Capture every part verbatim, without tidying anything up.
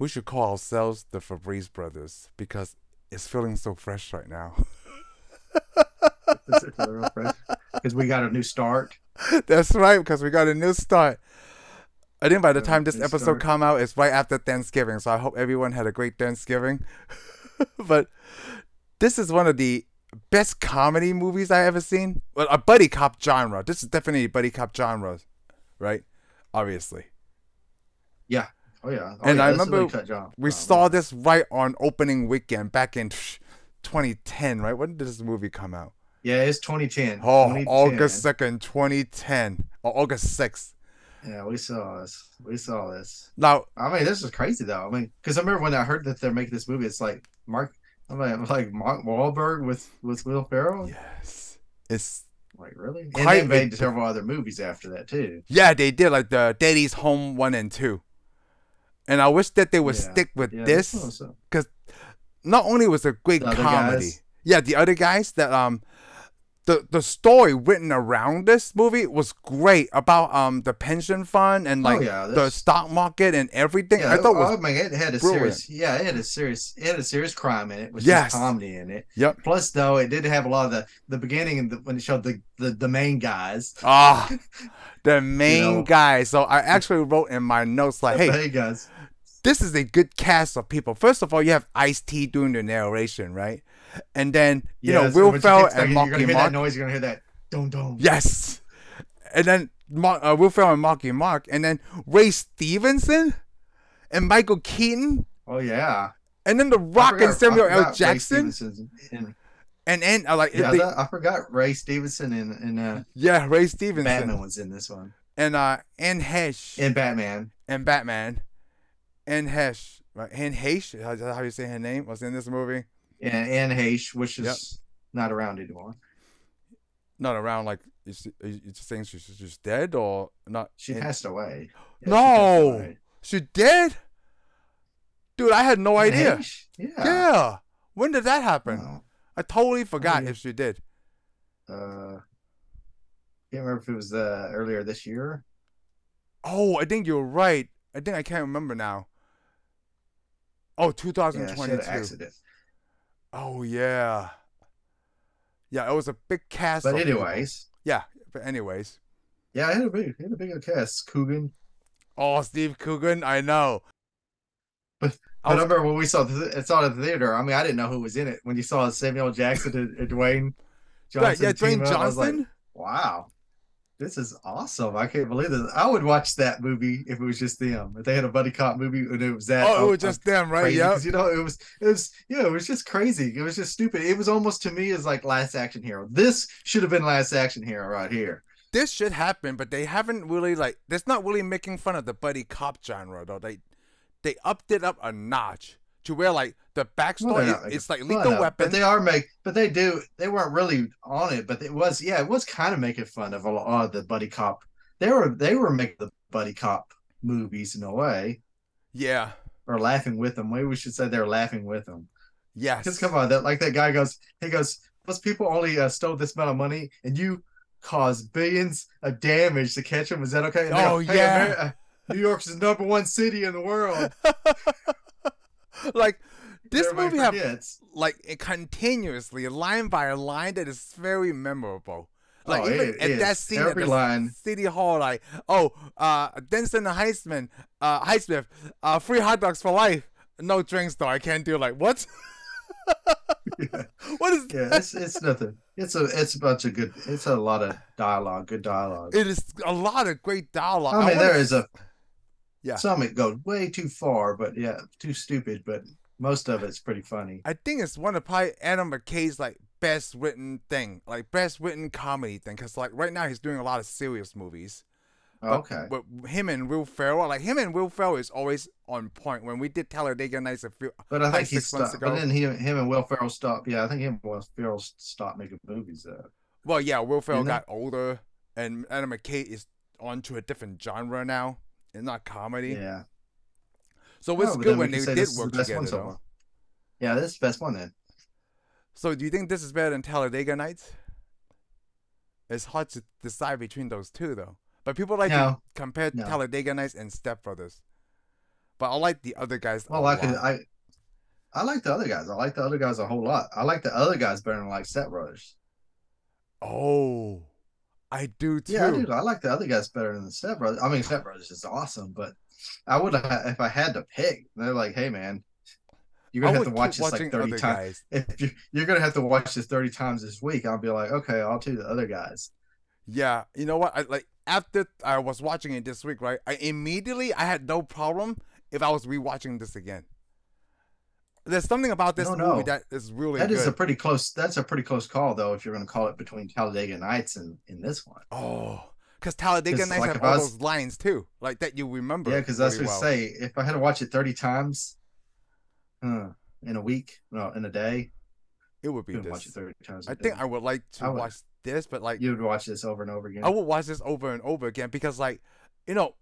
we should call ourselves the Febreze Brothers because it's feeling so fresh right now. It's real fresh because we got a new start. That's right, because we got a new start. I think by the time this episode come out, it's right after Thanksgiving. So I hope everyone had a great Thanksgiving. But this is one of the best comedy movies I ever seen. Well, a buddy cop genre. This is definitely a buddy cop genre, right? Obviously. Yeah. Oh, yeah. Oh, and yeah, I remember we saw this right on opening weekend back in twenty ten, right? When did this movie come out? Yeah, it's twenty ten. Oh, twenty ten. August second, twenty ten. Or August sixth. Yeah, we saw this. We saw this. Now, I mean, this is crazy, though. I mean, because I remember when I heard that they're making this movie, it's like Mark, I mean, like Mark Wahlberg with, with Will Ferrell. Yes. It's like, really? And they made several other movies after that, too. Yeah, they did, like the Daddy's Home one and two. And I wish that they would yeah. stick with yeah, this, because not only was it a great comedy. Guys. Yeah, the other guys that, um, The the story written around this movie was great about um the pension fund and like oh, yeah, the stock market and everything. Yeah, I thought it was oh, man, it had a brilliant. serious yeah it had a serious it had a serious crime in it, which yes. is comedy in it. Yep. Plus though it did have a lot of the the beginning the, when it showed the, the, the main guys. Ah, oh, the main you know? guys. So I actually wrote in my notes like, the hey guys, this is a good cast of people. First of all, you have Ice-T doing the narration, right? And then, you yes, know, Will Ferrell and Marky Mark. You're going to hear that noise. You're going to hear that dum-dum. Yes. And then uh, Will Ferrell and Marky Mark. And then Ray Stevenson and Michael Keaton. Oh, yeah. And then The Rock and Samuel L. Jackson. And, and, and uh, like... Yeah, they, I forgot Ray Stevenson and... and uh, yeah, Ray Stevenson. Batman was in this one. And uh, Anne Heche. And Batman. And Batman. Anne Heche. Right? Anne Heche. Is that how you say her name? Was in this movie. And Anne Heche, which is yep. not around anymore. Not around, like, you just saying she's just dead or not? She and... passed away. Yeah, no, she, away. she dead? Dude, I had no Anne idea. Heche? Yeah. Yeah. When did that happen? No. I totally forgot oh, yeah. if she did. Uh, can't remember if it was uh, earlier this year. Oh, I think you're right. I think I can't remember now. Oh, two thousand twenty-two. Yeah, she had an accident. Oh yeah, yeah. It was a big cast. But anyways, people. yeah. But anyways, yeah. It had a big, it had a big cast. Coogan. Oh, Steve Coogan. I know. But, but I, was, I remember when we saw the, saw the theater. I mean, I didn't know who was in it when you saw Samuel L. Jackson and, and Dwayne Johnson. Yeah, Dwayne Johnson. I was like, wow, this is awesome. I can't believe this. I would watch that movie if it was just them. If they had a buddy cop movie and it was that. Oh, it was just them, right? Yeah. You know, it was, it was, yeah, it was just crazy. It was just stupid. It was almost to me as like Last Action Hero. This should have been Last Action Hero right here. This should happen, but they haven't really like. That's not really making fun of the buddy cop genre though. They, they upped it up a notch to where like the backstory well, is, it's like Lethal Weapon. But they are make, but they do. They weren't really on it, but it was yeah, it was kind of making fun of a lot of the buddy cop. They were they were making the buddy cop movies in a way. Yeah, or laughing with them. Maybe we should say they're laughing with them. Yes, because come on, that like that guy goes, he goes, those people only uh, stole this amount of money, and you caused billions of damage to catch them. Is that okay? And oh go, hey, yeah, America, New York's the number one city in the world. Like this Everybody movie forgets. have like it continuously line by line that is very memorable. Like oh, even at is. that scene Every at the line. City Hall, like oh, uh, Denson Heisman, uh, Highsmith, uh, free hot dogs for life, no drinks though. I can't do like what? yeah. What is? Yeah, that? it's it's nothing. It's a it's a bunch of good. It's a lot of dialogue. Good dialogue. It is a lot of great dialogue. I mean, I wanna... there is a. Yeah, some it goes way too far, but yeah, too stupid. But most of it's pretty funny. I think it's one of probably Adam McKay's like best written thing, like best written comedy thing. Cause like right now he's doing a lot of serious movies. Oh, okay. But, but him and Will Ferrell, like him and Will Ferrell is always on point. When we did Talladega Nights a few, but I think he stopped. But then he, him and Will Ferrell stopped. Yeah, I think him and Will Ferrell stopped making movies though. Well, yeah, Will Ferrell got older, and Adam McKay is onto a different genre now. It's not comedy. Yeah. So it's no, good when they did work the together. So yeah, this is the best one then. So do you think this is better than Talladega Nights? It's hard to decide between those two though. But people like no. to compare no. Talladega Nights and Step Brothers. but I like The Other Guys. I like it. I I like The Other Guys. I like The Other Guys a whole lot. I like The Other Guys better than I like Step Brothers. Oh, I do too. Yeah, I do. I like The Other Guys better than Step Brothers. I mean, Step Brothers is awesome, but I would have, if I had to pick. They're like, hey man, you're gonna I have to watch this like thirty times. If you, you're gonna have to watch this thirty times this week, I'll be like, okay, I'll do The Other Guys. Yeah, you know what? I like after I was watching it this week, right? I immediately I had no problem if I was rewatching this again. There's something about this no, movie no. that is really that good. is a pretty close. That's a pretty close call, though, if you're going to call it between Talladega Nights and in this one. Oh, because Talladega Nights like have all was, those lines too, like that you remember. Yeah, because that's what well. say. If I had to watch it thirty times uh, in a week, no, in a day, it would be. This. Watch it thirty times. I think I would like to would, watch this, but like you would watch this over and over again. I would watch this over and over again because, like, you know,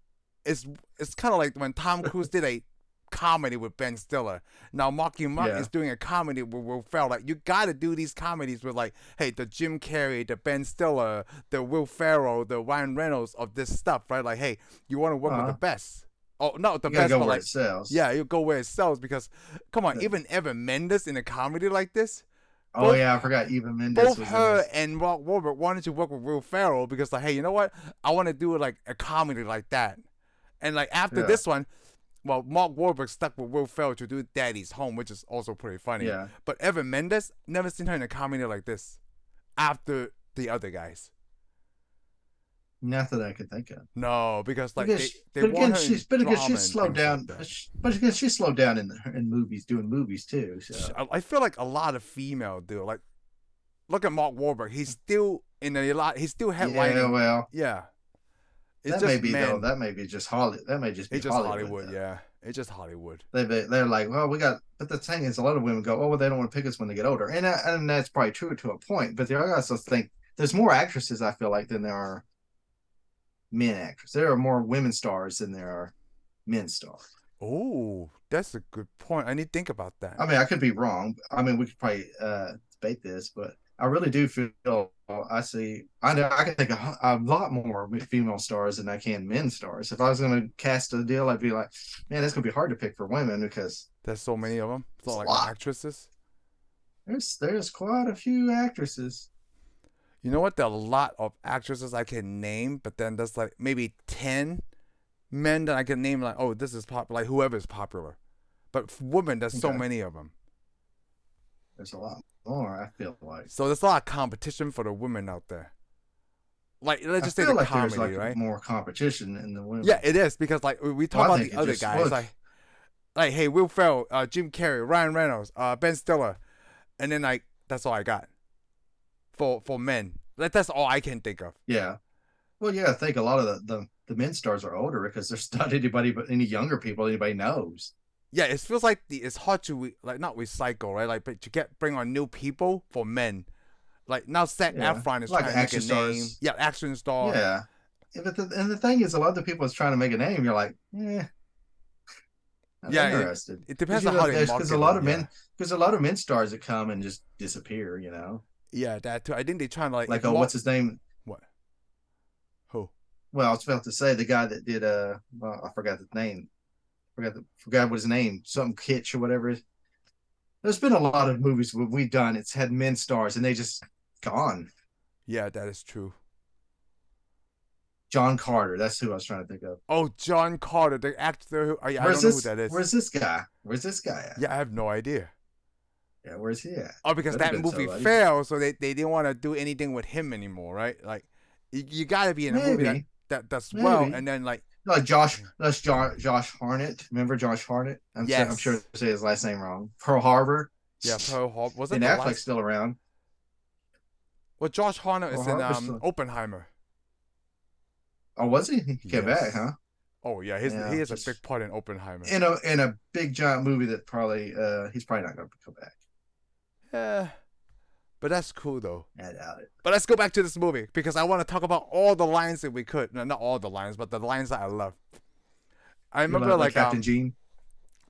it's it's kind of like when Tom Cruise did a comedy with Ben Stiller. Now Marky Mark yeah. is doing a comedy with Will Ferrell. Like you got to do these comedies with like, hey, the Jim Carrey, the Ben Stiller, the Will Ferrell, the Ryan Reynolds of this stuff, right? Like, hey, you want to work uh-huh. with the best? Oh, not the you best, go but where like, it sells. yeah, you go where it sells because, come on, yeah. even Eva Mendes in a comedy like this. Both, oh yeah, I forgot Eva Mendes. Both was her and Mark Wahlberg wanted to work with Will Ferrell because like, hey, you know what? I want to do like a comedy like that, and like after yeah. this one. Well, Mark Wahlberg stuck with Will Ferrell to do Daddy's Home, which is also pretty funny. Yeah. But Eva Mendes, never seen her in a comedy like this after The Other Guys. Not that I could think of. No, because like because, they, they but want again, her she's, but again, she's slowed down. Like but again, she's slowed down in in movies, doing movies too. So I feel like a lot of female do. Like, look at Mark Wahlberg. He's still in a lot. He's still headlining. Yeah, well, yeah. It's that may be men. though. That may be just Hollywood. That may just be it's just Hollywood. Hollywood yeah, it's just Hollywood. They they're like, well, we got. But the thing is, a lot of women go, oh, well, they don't want to pick us when they get older, and I, and that's probably true to a point. But I also think there's more actresses I feel like than there are men actors. There are more women stars than there are men stars. Oh, that's a good point. I need to think about that. I mean, I could be wrong. I mean, we could probably uh, debate this, but. I really do feel I see I know I can think a, a lot more female stars than I can men stars. If I was going to cast a deal, I'd be like, man, it's going to be hard to pick for women because there's so many of them. It's not like actresses. There's there's quite a few actresses. You know what? There are a lot of actresses I can name, but then there's like maybe ten men that I can name. Like, oh, this is popular. Like whoever's popular, but for women, there's okay. so many of them. There's a lot. More, I feel like so there's a lot of competition for the women out there. Like let's just I say the like comedy, like right? More competition in the women. Yeah, it is because like we talk well, about the other guys, was... like like hey, Will Ferrell, uh, Jim Carrey, Ryan Reynolds, uh, Ben Stiller, and then like that's all I got for for men. Like, that's all I can think of. Yeah, well, yeah, I think a lot of the the, the men stars are older because there's not anybody but any younger people anybody knows. Yeah, it feels like the it's hard to re, like not recycle, right? Like, but to get bring on new people for men, like now Zac yeah. Efron is like trying to make a stars. name. Yeah, action star. Yeah, yeah but the, and the thing is, a lot of the people is trying to make a name. You're like, eh, I'm yeah, interested. It, it depends on how they market. Because a lot of men, because yeah. a lot of men stars that come and just disappear, you know. Yeah, that too. I think they're trying to like like oh, what's his name? What? Who? Well, I was about to say the guy that did uh, well, I forgot the name. Forgot, the, forgot what his name, something Kitsch or whatever. There's been a lot of movies we've done. It's had men stars and they just gone. Yeah, that is true. John Carter. That's who I was trying to think of. Oh, John Carter, the actor. Who, I, I don't this, know who that is. Where's this guy? Where's this guy at? Yeah, I have no idea. Yeah, where's he at? Oh, because That'd that movie so failed, so they, they didn't want to do anything with him anymore, right? Like, you, you got to be in a Maybe. movie that, that that's Maybe. well, and then like, Like Josh, that's Josh, Josh Hartnett. Remember Josh Hartnett? I'm, yes. sure, I'm sure I say his last name wrong. Pearl Harbor. Yeah, Pearl Harbor. Wasn't Affleck last... still around? Well, Josh Hartnett Pearl is Harper's in um, still... Oppenheimer. Oh, was he? He came yes. back, huh? Oh yeah, he's, yeah, he has just... a big part in Oppenheimer. In a in a big giant movie that probably uh he's probably not going to come back. Yeah, but that's cool though. I doubt it. But let's go back to this movie because I want to talk about all the lines that we could. No, not all the lines, but the lines that I love. I remember love, like, like Captain um, Gene.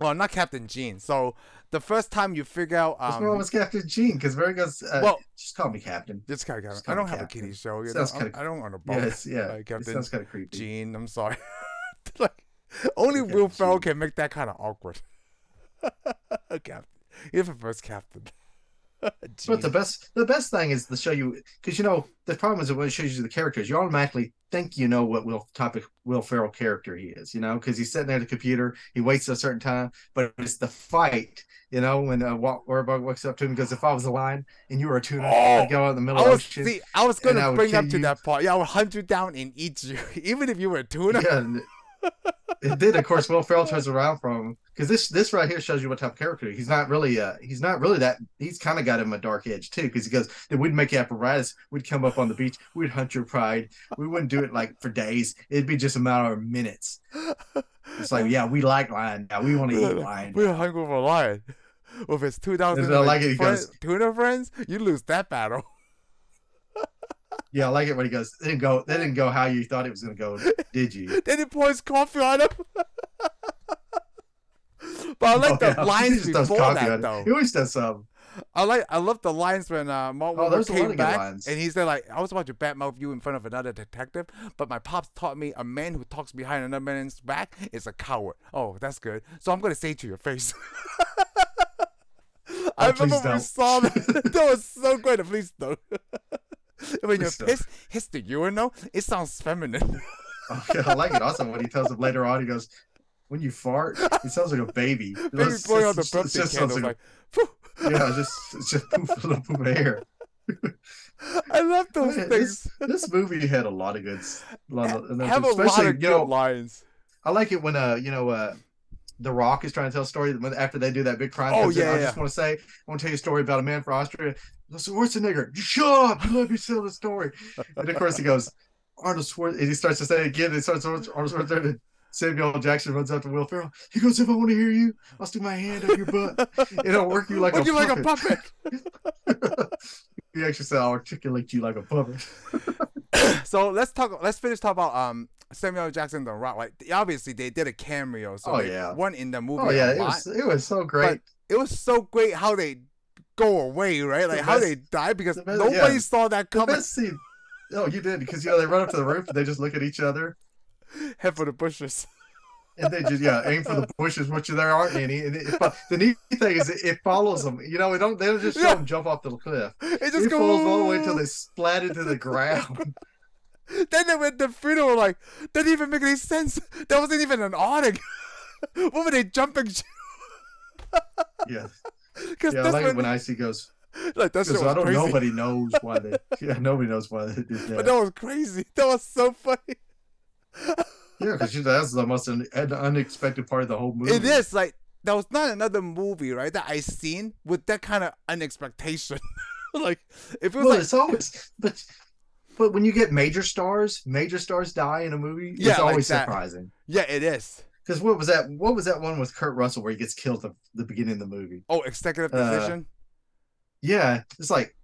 Well, not Captain Gene. So the first time you figure out um, what's wrong with Captain Gene because very good. Uh, well, just call me Captain. Just call me Captain. Call I don't have Captain. a kiddie show. You know? kinda, I don't want to bother. Yes, yeah. Like, Captain it sounds kind of creepy. Gene, I'm sorry. like, Only okay, Will Ferrell can make that kind of awkward. Captain, he's the first captain. But the best, the best thing is to show you, because you know the problem is when it shows you the characters, you automatically think you know what Will type of Will Ferrell character he is, you know, because he's sitting there at the computer, he waits a certain time, but it's the fight, you know, when uh, Walt Wahlberg walks up to him, because if I was a lion and you were a tuna, oh, I'd go out in the middle of the ocean. See, I was going to bring up to you. That part. Yeah, I would hunt you down and eat you, even if you were a tuna. Yeah. And then, of course, Will Ferrell turns around from him, because this this right here shows you what type of character he's not really. Uh, he's not really that. He's kind of got him a dark edge too, because he goes, "Then we'd make apparatus. We'd come up on the beach. We'd hunt your pride. We wouldn't do it like for days. It'd be just a matter of minutes." It's like, yeah, we like lion now. We want to eat lion. We're hungry for lion. Well, if it's two thousand like it, friends, tuna friends, you lose that battle. Yeah, I like it when he goes, they didn't go, they didn't go how you thought it was going to go, did you? They didn't pour his coffee on him. But I like oh, the yeah. lines before that, though. He always does something. I like, I love the lines when uh, Mark Wahlberg oh, came back, and he's there like, I was about to badmouth you in front of another detective, but my pops taught me a man who talks behind another man's back is a coward. Oh, that's good. So I'm going to say to your face. Oh, I remember when we saw that. That was so great. Please don't. When you're pissed, hits the urinal, it sounds feminine. Oh, yeah, I like it also when he tells him later on, he goes, when you fart, it sounds like a baby. It baby looks, boy on the birthday candle, like, like yeah, just, it's just poof, a little poof of hair. I love those I mean, things. This, this movie had a lot of good, lot of, and have especially, a lot of good you know, lines. I like it when, uh, you know, uh, The Rock is trying to tell a story after they do that big crime. Oh, yeah, in, I yeah. just want to say, I want to tell you a story about a man from Austria. Schwarzenegger, shut up! You love yourself the story. And of course, he goes, Arnold Schwarzenegger. And he starts to say it again. He starts Arnold Schwarzenegger. Samuel L. Jackson runs up to Will Ferrell. He goes, if I want to hear you, I'll stick my hand up your butt. It'll work you like, a, you puppet. like a puppet. He actually said, I'll articulate you like a puppet. So let's talk. Let's finish talk about um Samuel L. Jackson, The Rock. Like obviously they did a cameo. So oh yeah, one in the movie. Oh yeah, it was, it was so great. But it was so great how they go away, right? Like the how best, they die because the best, nobody yeah. saw that coming. The best scene. Oh, you did because you know they run up to the roof and they just look at each other. Head for the bushes. And they just yeah aim for the bushes, which there aren't any. And it, it, the neat thing is it, it follows them. You know, it don't they don't just show yeah. them jump off the cliff. It just it goes follows all the way until they splat into the ground. Then they went to the funeral like that didn't even make any sense. That wasn't even an awning. What were they jumping to? Yeah. Because yeah, I like one, it when Icy goes. Like that's I don't. Crazy. Nobody knows why they. Yeah, nobody knows why they did that. But that was crazy. That was so funny. Yeah, because that's the most un unexpected part of the whole movie. It is like there was not another movie, right, that I seen with that kind of unexpectation. Like if it was well, like, it's always, but but when you get major stars, major stars die in a movie. Yeah, it's always like surprising. Yeah, it is. Because what was that? What was that one with Kurt Russell where he gets killed at the, the beginning of the movie? Oh, Executive Decision. Uh, yeah, it's like.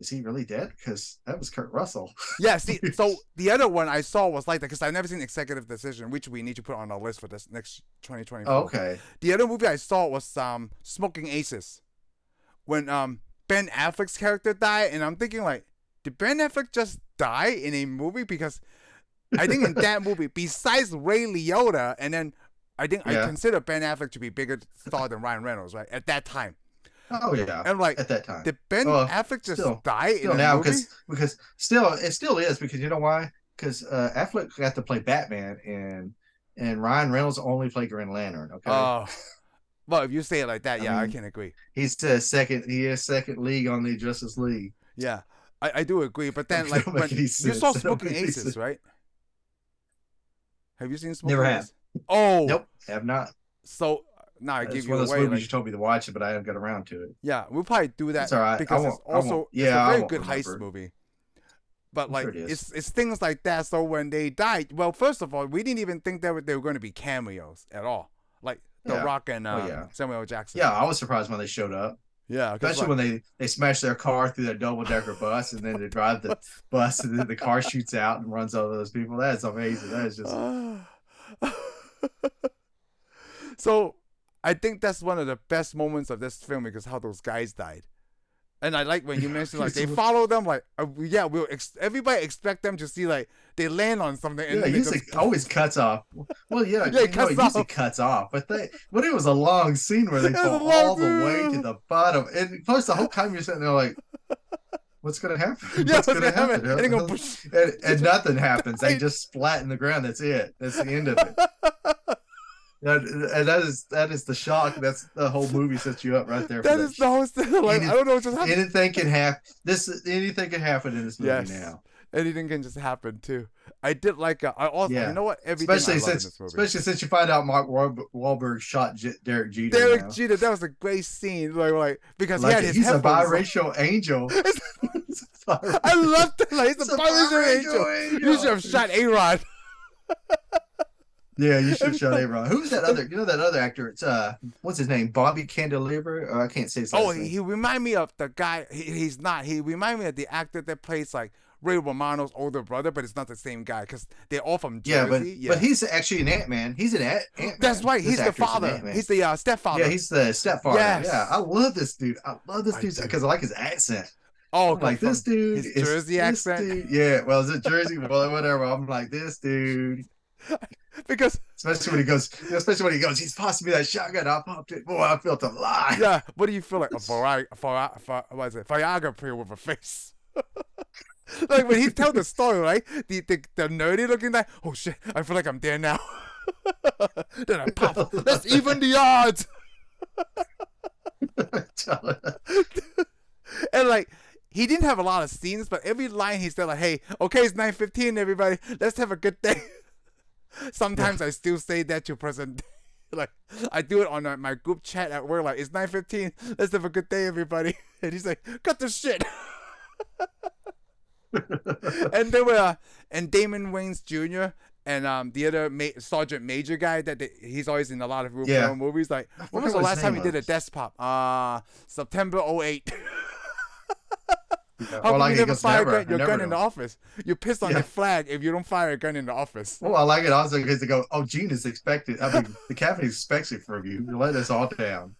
Is he really dead? Because that was Kurt Russell. Yeah, see, so the other one I saw was like that because I've never seen Executive Decision, which we need to put on our list for this next twenty twenty-four. Oh, okay. The other movie I saw was um, Smoking Aces, when um, Ben Affleck's character died, and I'm thinking like, did Ben Affleck just die in a movie? Because I think in that movie, besides Ray Liotta, and then I think yeah. I consider Ben Affleck to be bigger star than Ryan Reynolds, right? At that time. Oh yeah, and like at that time, did Ben well, Affleck just still, die still in now? Because because still it still is because you know why? Because uh, Affleck got to play Batman and and Ryan Reynolds only played Green Lantern. Okay. Oh, well, if you say it like that, yeah, I, mean, I can agree. He's uh, second. He is second league on the Justice League. Yeah, I, I do agree. But then like when you saw Smoking Aces, sense. right? Have you seen Smoking Never Aces? Have. Oh, nope, have not. So. No, I give you one of those away, movies like, you told me to watch it, but I haven't got around to it. Yeah, we'll probably do that. It's all right. Because it's also yeah, it's a very good remember. heist movie. But like, sure it it's it's things like that. So when they died, well, first of all, we didn't even think that they were going to be cameos at all. Like The yeah. Rock and um, oh, yeah. Samuel L. Jackson. Yeah, I was surprised when they showed up. Yeah, especially like, when they they smash their car through their double decker bus, and then they drive the bus, and then the car shoots out and runs over those people. That's amazing. That's just so. I think that's one of the best moments of this film because how those guys died. And I like when you mentioned, like, they follow them, like, uh, yeah, we'll ex- everybody expect them to see, like, they land on something. And yeah, it usually just... always cuts off. Well, yeah, yeah it, cuts no, it usually off. cuts off. But they, well, it was a long scene where they fall all scene. the way to the bottom. And plus, the whole time you're sitting there like, what's going to happen? Yeah, what's going to happen? happen? And, gonna... and, and nothing happens. They just splat in the ground. That's it. That's the end of it. And that is that is the shock. That's the whole movie sets you up right there. For that, that is sh- the whole thing. Like, Any, I don't know what just happened. Anything can happen. This anything can happen in this movie yes. now. Anything can just happen too. I did like. A, I also yeah. you know what? Everything especially I since in this movie. especially since you find out Mark Wahlberg shot J- Derek Jeter. Derek now. Jeter. That was a great scene. Like like because like he had his he's a biracial on. angel. It's, it's a biracial. I love that. Like, he's a, a biracial angel. angel. You should have shot A-Rod. Yeah, you should show A-Rod. Who's that other? You know that other actor? It's uh, what's his name? Bobby Candeliver. Oh, I can't say his last name. Oh, he, he remind me of the guy. He, he's not. He remind me of the actor that plays like Ray Romano's older brother, but it's not the same guy because they're all from Jersey. Yeah, but, yeah. but he's actually an Ant-Man. He's an Ant-Man. That's right. He's the father. He's the uh, stepfather. Yeah, he's the stepfather. Yes. Yeah, I love this dude. I love this I dude because I like his accent. Oh, I'm like this dude. His Jersey accent. Dude. Yeah. Well, is it Jersey? Well, whatever. I'm like this dude. Because especially when he goes, especially when he goes, he's passing me that shotgun. I popped it. Boy, I felt alive. Yeah. What do you feel like? A Viagra, Viagra, what is it? Viagra pill with a face. Like when he tells the story, right? The the, the nerdy looking guy. Oh shit! I feel like I'm there now. Then I pop. Let's even the odds. And like. He didn't have a lot of scenes, but every line he said, like, hey, okay, it's nine fifteen, everybody. Let's have a good day. Sometimes yeah. I still say that to present day. Like, I do it on uh, my group chat at work. Like, it's nine fifteen. Let's have a good day, everybody. And he's like, cut the shit. And there were, uh, and Damon Wayans Junior and um the other ma- Sergeant Major guy that they, he's always in a lot of Will Ferrell yeah. movies. Like, when was the last time was. he did a desk pop? Uh, September oh eight. Yeah. How come like you never fire never, gun, your gun know. in the office? You piss on yeah. the flag if you don't fire a gun in the office. Well, I like it also because they go, oh, Gene is expected. I mean, the captain expects it from you. You're letting us all down.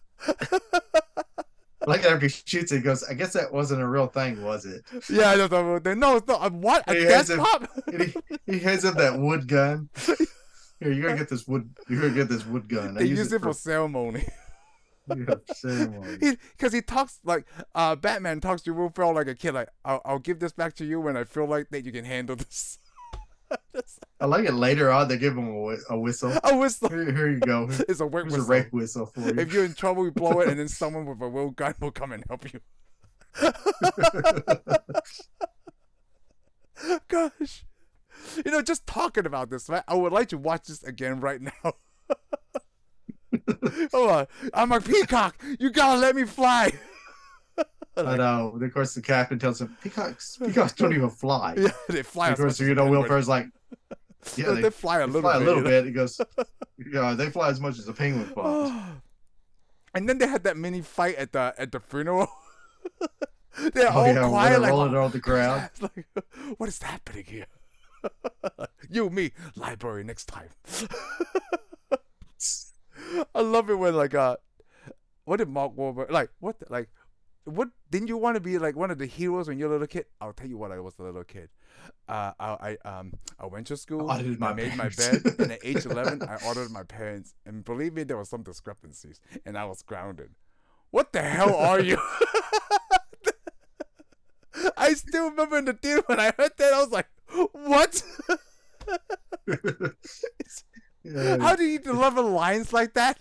Like after he shoots it, he goes, I guess that wasn't a real thing, was it? Yeah, I don't know. No, it's not. What? A desktop? He, he hands up that wood gun. Here, you're going to get this wood You're gonna get this wood gun. They use, use it, it for, for ceremony. Because he, he talks like uh, Batman talks to Will Ferrell like a kid. Like I'll, I'll give this back to you when I feel like that you can handle this. I like it later on. They give him a, a whistle. A whistle. Here, here you go. It's a work whistle. A rape whistle for you. If you're in trouble, you blow it, and then someone with a will gun will come and help you. Gosh, you know, just talking about this, right? I would like to watch this again right now. Hold on, I'm a peacock. You gotta let me fly. I know. Of course, the captain tells him, "Peacocks, peacocks don't even fly. Yeah, they fly." Of course, you know, Will Ferrell's like, "Yeah, they, they fly a little, fly bit, a little bit." He goes, "Yeah, they fly as much as a penguin flies." And then they had that mini fight at the at the funeral. They're oh, all yeah, quiet, like rolling on the ground. Like, what is happening here? You, me, library next time. I love it when like uh, what did Mark Wahlberg like? What like, what didn't you want to be like one of the heroes when you're a little kid? I'll tell you what, I was a little kid. Uh, I, I um I went to school. I, I made my bed, and at age eleven, I ordered my parents. And believe me, there were some discrepancies, and I was grounded. What the hell are you? I still remember in the theater when I heard that, I was like, what? Yeah. How do you deliver lines like that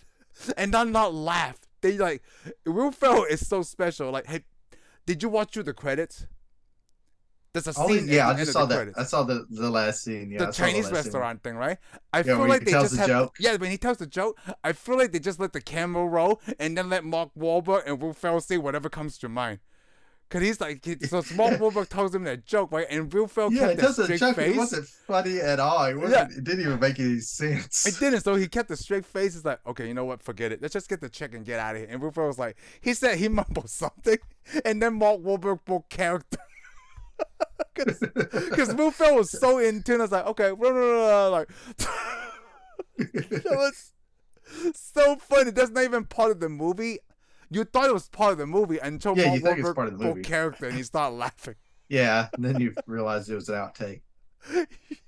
and not not laugh? They like Will Ferrell is so special. Like, hey, did you watch through the credits? There's a scene. Oh, yeah, I just saw that. Credits. I saw the, the last scene. Yeah, the I Chinese the restaurant scene. thing, right? I yeah, feel like they just the have. Joke. Yeah, when he tells the joke, I feel like they just let the camera roll and then let Mark Wahlberg and Will Ferrell say whatever comes to mind. Cause he's like, he, so Mark Wahlberg tells him that joke, right? And Will Ferrell yeah, kept that straight joke. face. It wasn't funny at all. It, wasn't, yeah. it didn't even make any sense. It didn't. So he kept the straight face. It's like, okay, you know what? Forget it. Let's just get the check and get out of here. And Will Ferrell was like, he said he mumbled something, and then Mark Wahlberg broke character. Because Will Ferrell was so in tune. I was like, okay, blah, blah, blah, like that was so funny. That's not even part of the movie. you thought it was part of the movie until yeah, Mark Wahlberg part of the movie. Character and he started laughing. Yeah, and then you realized it was an outtake.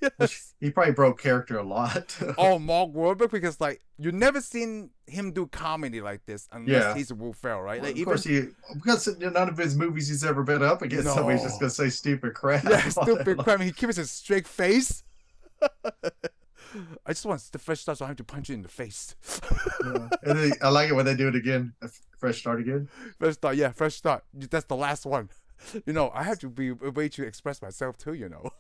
Yes. Which, he probably broke character a lot. Oh, Mark Wahlberg, because like you've never seen him do comedy like this unless yeah. he's Will Ferrell, right? Well, like, of even... course, he because none of his movies he's ever been up against no. somebody's just gonna say stupid crap. Yeah, stupid crap. He keeps a straight face. I just want the fresh start, so I have to punch you in the face. Yeah. And they, I like it when they do it again. Fresh start again. Fresh start, yeah, fresh start. That's the last one. You know, I have to be a way to express myself too. You know.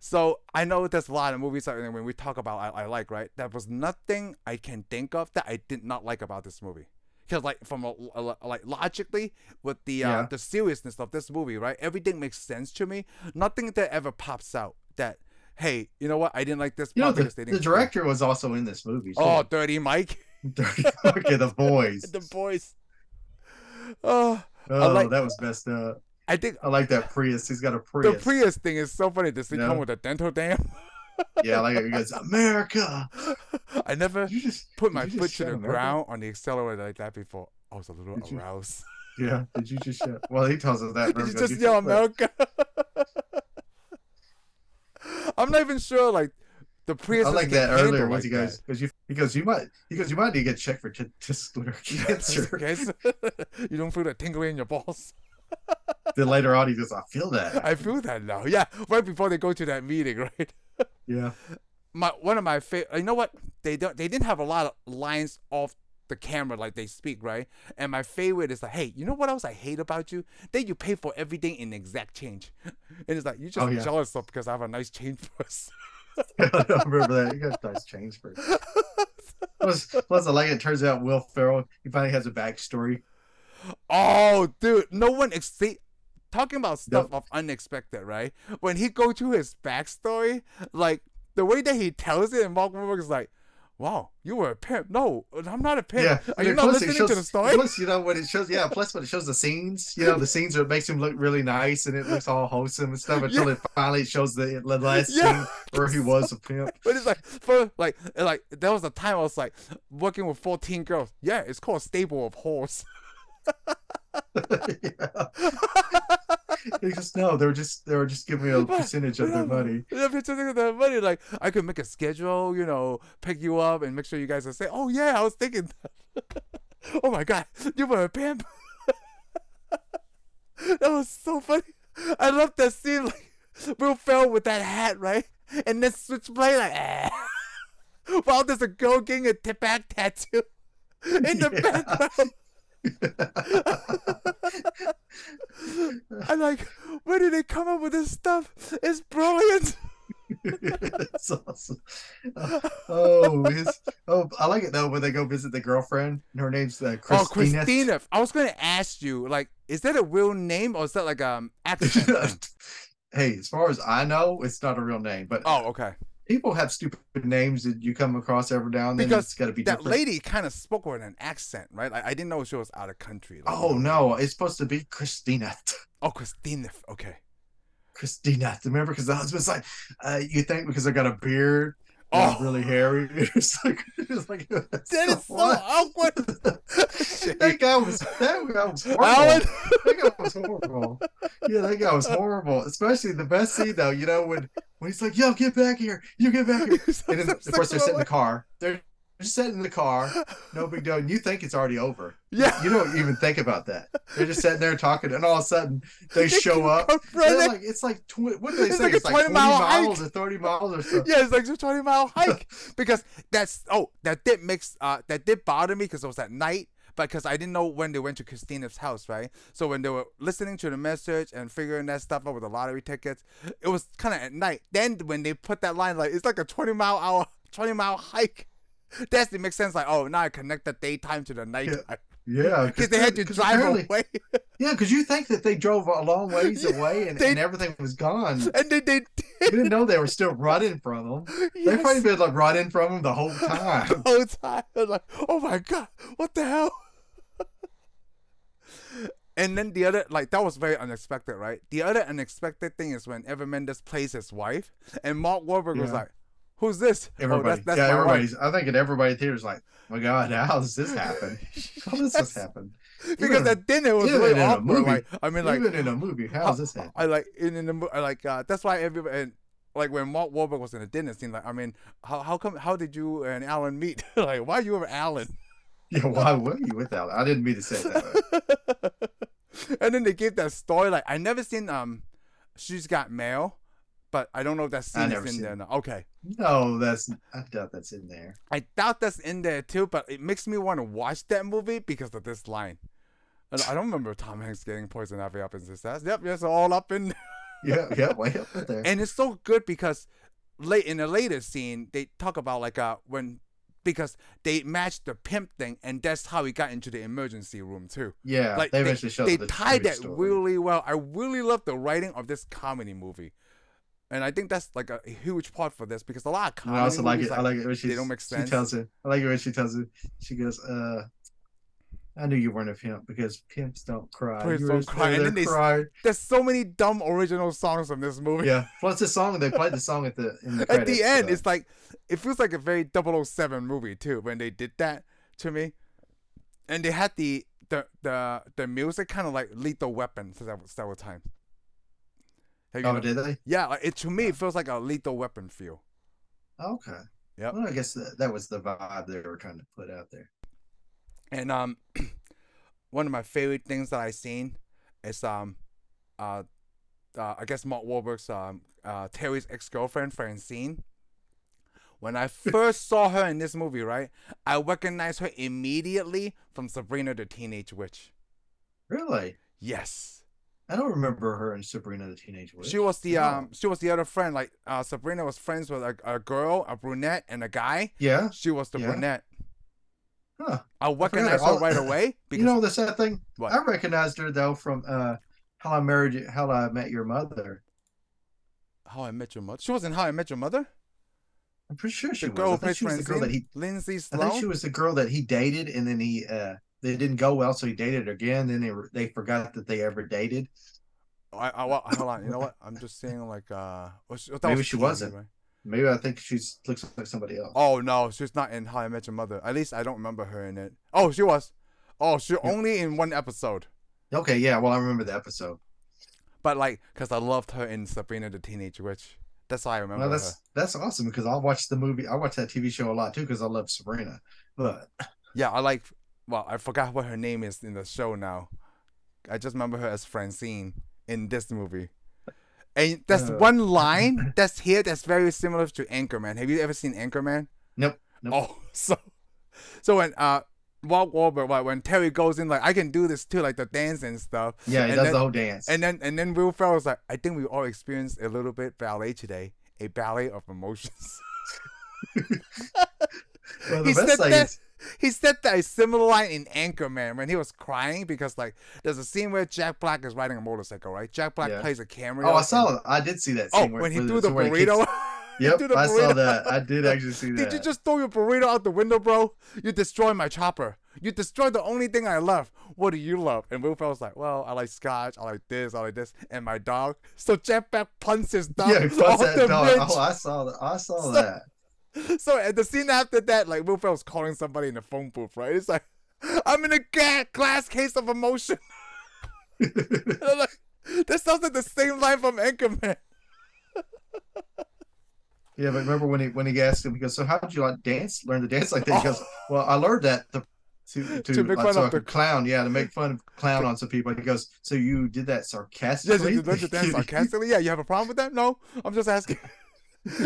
So I know there's a lot of movies that when we talk about I, I like, right? There was nothing I can think of that I did not like about this movie. Because like from a, a, like logically with the yeah. uh, the seriousness of this movie, right? Everything makes sense to me. Nothing that ever pops out that hey, you know what? I didn't like this. You know, the, the director was also in this movie. Too. Oh, Dirty Mike. Dirty Mike and the boys. The boys. Oh, oh like, that was messed up. I think I like that Prius. He's got a Prius. The Prius thing is so funny. Does he yeah. come with a dental dam? Yeah, like it goes, America. I never you just, put my foot to the America? ground on the accelerator like that before. I was a little did aroused. You, yeah, did you just shout? Well, he tells us that. Did you just yell America? I'm not even sure, like, the Prius. I like that earlier once like he goes, because you, he goes, you might, he goes, you might need to get checked for testicular cancer. You don't feel that tingle in your balls. Then later on, he goes, I feel that. I feel that now. Yeah, right before they go to that meeting, right? Yeah. My one of my favorite. You know what? They don't. They didn't have a lot of lines off the camera like they speak, right? And my favorite is like, hey, you know what else I hate about you? That you pay for everything in exact change, and it's like you just oh, yeah. jealous of because I have a nice change for us. I don't remember that. You got a nice change for us. Plus, plus, I like it. It turns out Will Ferrell, he finally has a backstory. Oh, dude! No one ex- talking about stuff yep. of unexpected, right? When he go to his backstory, like the way that he tells it, and Mark Wahlberg is like, "Wow, you were a pimp." No, I'm not a pimp. Yeah. Are you not listening shows, to the story? Plus, you know when it shows, yeah. Plus, when it shows the scenes, you know the scenes where it makes him look really nice and it looks all wholesome and stuff until yeah. it finally shows the last yeah. scene where he was a pimp. But it's like, for like, like there was a time I was like working with fourteen girls. Yeah, it's called Stable of Whores. Yeah. They just no, they were just they were just giving me a percentage of their money. A percentage of their money, like I could make a schedule, you know, pick you up and make sure you guys are safe. Oh yeah, I was thinking that. Oh my god, you were a pimp. That was so funny. I love that scene. Like Will Ferrell with that hat, right, and then switchblade, like ah. While there's a girl getting a tip back tattoo in the yeah. background. I'm like, where did they come up with this stuff? It's brilliant. That's awesome. Uh, oh, his, oh, I like it though when they go visit the girlfriend. And her name's uh, Christina. Oh, Christina. I was going to ask you, like, is that a real name or is that like um accent? Hey, as far as I know, it's not a real name. But oh, okay. People have stupid names that you come across every now and then. Because it's got to be that different. Lady kind of spoke with an accent, right? Like, I didn't know she was out of country. Like, oh, no. It's supposed to be Christina. Oh, Christina. Okay. Christina. Remember? Because the husband's like, uh, you think because I got a beard. Oh. Really hairy. It's like, it's like, that so is so what? Awkward. That guy was, that guy was horrible. Alan. That guy was horrible. Yeah, that guy was horrible. Especially the best scene though, you know, when, when he's like, yo, get back here. You get back here. And then, of course, they're sitting in the car. They're just sitting in the car. No big deal. And you think it's already over. Yeah. You don't even think about that. They're just sitting there talking. And all of a sudden, they show up. Like, it's like, tw- what do they it's say? Like it's like twenty miles or thirty miles or something. Yeah, it's like a twenty mile hike. Because that's, oh, that did mix, uh, that did bother me because it was at night. But because I didn't know when they went to Christina's house, right? So when they were listening to the message and figuring that stuff out with the lottery tickets, it was kind of at night. Then when they put that line, like, it's like a twenty mile hour, twenty mile hike. That's it makes sense. Like, oh, now I connect the daytime to the nighttime. Yeah, because yeah, they had to drive away. Yeah, because you think that they drove a long ways yeah, away and, they, and everything was gone. And they, they did. You didn't know they were still running from them. Yes. They probably been like running from them the whole time. The whole time. I was like, oh my god, what the hell? And then the other, like, that was very unexpected, right? The other unexpected thing is when Eva Mendes plays his wife, and Mark Wahlberg yeah. was like, Who's this? Everybody. Oh, that's, that's yeah, everybody's. Wife. I think at everybody in theater's like, oh my God, how does this happen? How does yes. this happen? Because at dinner was really awkward. Like, I mean, like even in a movmovie, how does this happen? I like in, in the I like uh, that's why everybody. And, like when Mark Wahlberg was in a dinner scene, like I mean, how how come how did you and Alan meet? Like why are you with Alan? Yeah, why were you with Alan? I didn't mean to say that. And then they gave that story. Like I never seen um, She's Got Mail, but I don't know if that scene is in there. No. Okay. No, that's I doubt that's in there. I doubt that's in there too. But it makes me want to watch that movie because of this line. And I don't remember Tom Hanks getting poisoned after up in his ass. Yep, yes, all up in. Yeah, yeah, way up there. And it's so good because late in the later scene, they talk about like uh when because they matched the pimp thing, and that's how he got into the emergency room too. Yeah, like they they, showed they the tied that story. Really well. I really love the writing of this comedy movie, and I think that's like a huge part for this because a lot of comedy. I also like movies, it. Like, I like it when she they don't make sense. She tells it. I like it when she tells it. She goes, uh. I knew you weren't a pimp because pimps don't cry. Pimps don't cry. And then they, there's so many dumb original songs from this movie. Yeah. Plus the song they played the song at the in the credits, at the end. So. It's like it feels like a very double oh seven movie too when they did that to me, and they had the the the, the music kind of like Lethal Weapon for that several times. Oh, know? Did they? Yeah. Like it to me it feels like a Lethal Weapon feel. Okay. Yeah. Well, I guess that, that was the vibe they were trying to put out there. And um, one of my favorite things that I seen is um, uh, uh I guess Mark Wahlberg's um, uh, Terry's ex-girlfriend Francine. When I first saw her in this movie, right, I recognized her immediately from Sabrina the Teenage Witch. Really? Yes. I don't remember her in Sabrina the Teenage Witch. She was the yeah. um, she was the other friend. Like uh, Sabrina was friends with a, a girl, a brunette, and a guy. Yeah. She was the yeah. brunette. Huh. I recognized I her right away. Because, you know the sad thing? What? I recognized her though from uh, How I Married you, How I Met Your Mother. How I Met Your Mother? She was in How I Met Your Mother? I'm pretty sure she the was. Girl I think she was the girl that he Lindsay Sloan? I think she was the girl that he dated and then he uh, they didn't go well, so he dated her again, then they they forgot that they ever dated. Oh, I, I well, hold on, you know what? I'm just saying like uh was, that maybe was she wasn't. Right? Maybe I think she looks like somebody else. Oh, no. She's not in How I Met Your Mother. At least I don't remember her in it. Oh, she was. Oh, she yeah. only in one episode. Okay, yeah. Well, I remember the episode. But, like, because I loved her in Sabrina the Teenage Witch. That's why I remember well, that's, her. That's awesome because I watch the movie. I watch that T V show a lot, too, because I love Sabrina. But yeah, I like... Well, I forgot what her name is in the show now. I just remember her as Francine in this movie. And that's uh, one line that's here that's very similar to Anchorman. Have you ever seen Anchorman? Nope. nope. Oh, so so when uh, Mark Wahlberg, when Terry goes in, like I can do this too, like the dance and stuff. Yeah, he and does then, the whole dance. And then and then Will Ferrell's like, I think we all experienced a little bit ballet today, a ballet of emotions. Well, he said that. Is- He said that a similar line in Anchorman when he was crying because like there's a scene where Jack Black is riding a motorcycle, right? Jack Black yeah. plays a camera. Oh, I saw. And... I did see that scene. Oh, where, when he threw the burrito. Keeps... Yep, the I burrito. saw that. I did actually see that. Did you just throw your burrito out the window, bro? You destroyed my chopper. You destroyed the only thing I love. What do you love? And Will Ferrell's like, well, I like scotch. I like this. I like this. And my dog. So Jack Black punts his dog. Yeah, he punts that dog. Ridge. Oh, I saw that. I saw so... that. So at the scene after that, like Will Ferrell's calling somebody in the phone booth, right? It's like, I'm in a glass case of emotion. I'm like, that sounds like the same line from Anchorman. Yeah, but remember when he when he asked him, he goes, "So how did you like dance? Learn to dance like that?" He goes, "Well, I learned that to to, to, to make like, fun so of the clown, yeah, to make fun of clown on some people." And he goes, "So you did that sarcastically? Yes, did you dance sarcastically? Yeah, you have a problem with that? No, I'm just asking."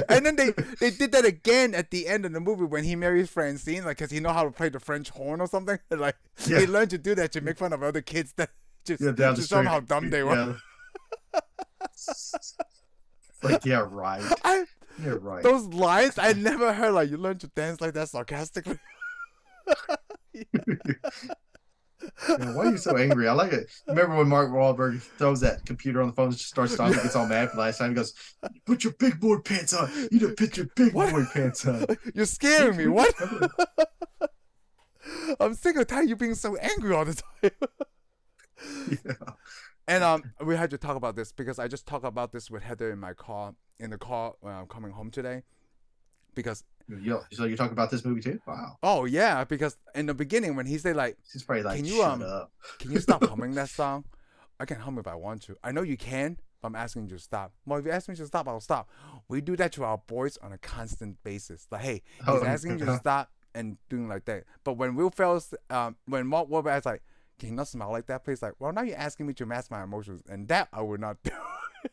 And then they, they did that again at the end of the movie when he marries Francine, like, because he know how to play the French horn or something. And, like, yeah. he learned to do that to make fun of other kids that just, yeah, just show them how dumb they were. Yeah. Like, yeah, right. I, yeah, right. Those lines, I never heard, like, you learn to dance like that sarcastically. Man, why are you so angry? I like it. Remember when Mark Wahlberg throws that computer on the phone and just starts talking, gets all mad for the last time. He goes, "Put your big boy pants on. You didn't put your big what? boy pants on. You're scaring me. What? I'm sick of tired you being so angry all the time." Yeah. And um, we had to talk about this because I just talked about this with Heather in my car in the car when I'm coming home today. because Yo, so you're talking about this movie too? Wow. Oh yeah, because in the beginning when he said like, he's probably like, can you Shut um, up. can you stop humming that song? I can hum if I want to. I know you can, but I'm asking you to stop. Well, if you ask me to stop, I'll stop. We do that to our boys on a constant basis. Like, hey, he's oh, asking you to stop and doing like that. But when Will Ferrell, um, when Mark Wahlberg asks like, can you not smile like that, please? Like, well, now you're asking me to mask my emotions, and that I would not do.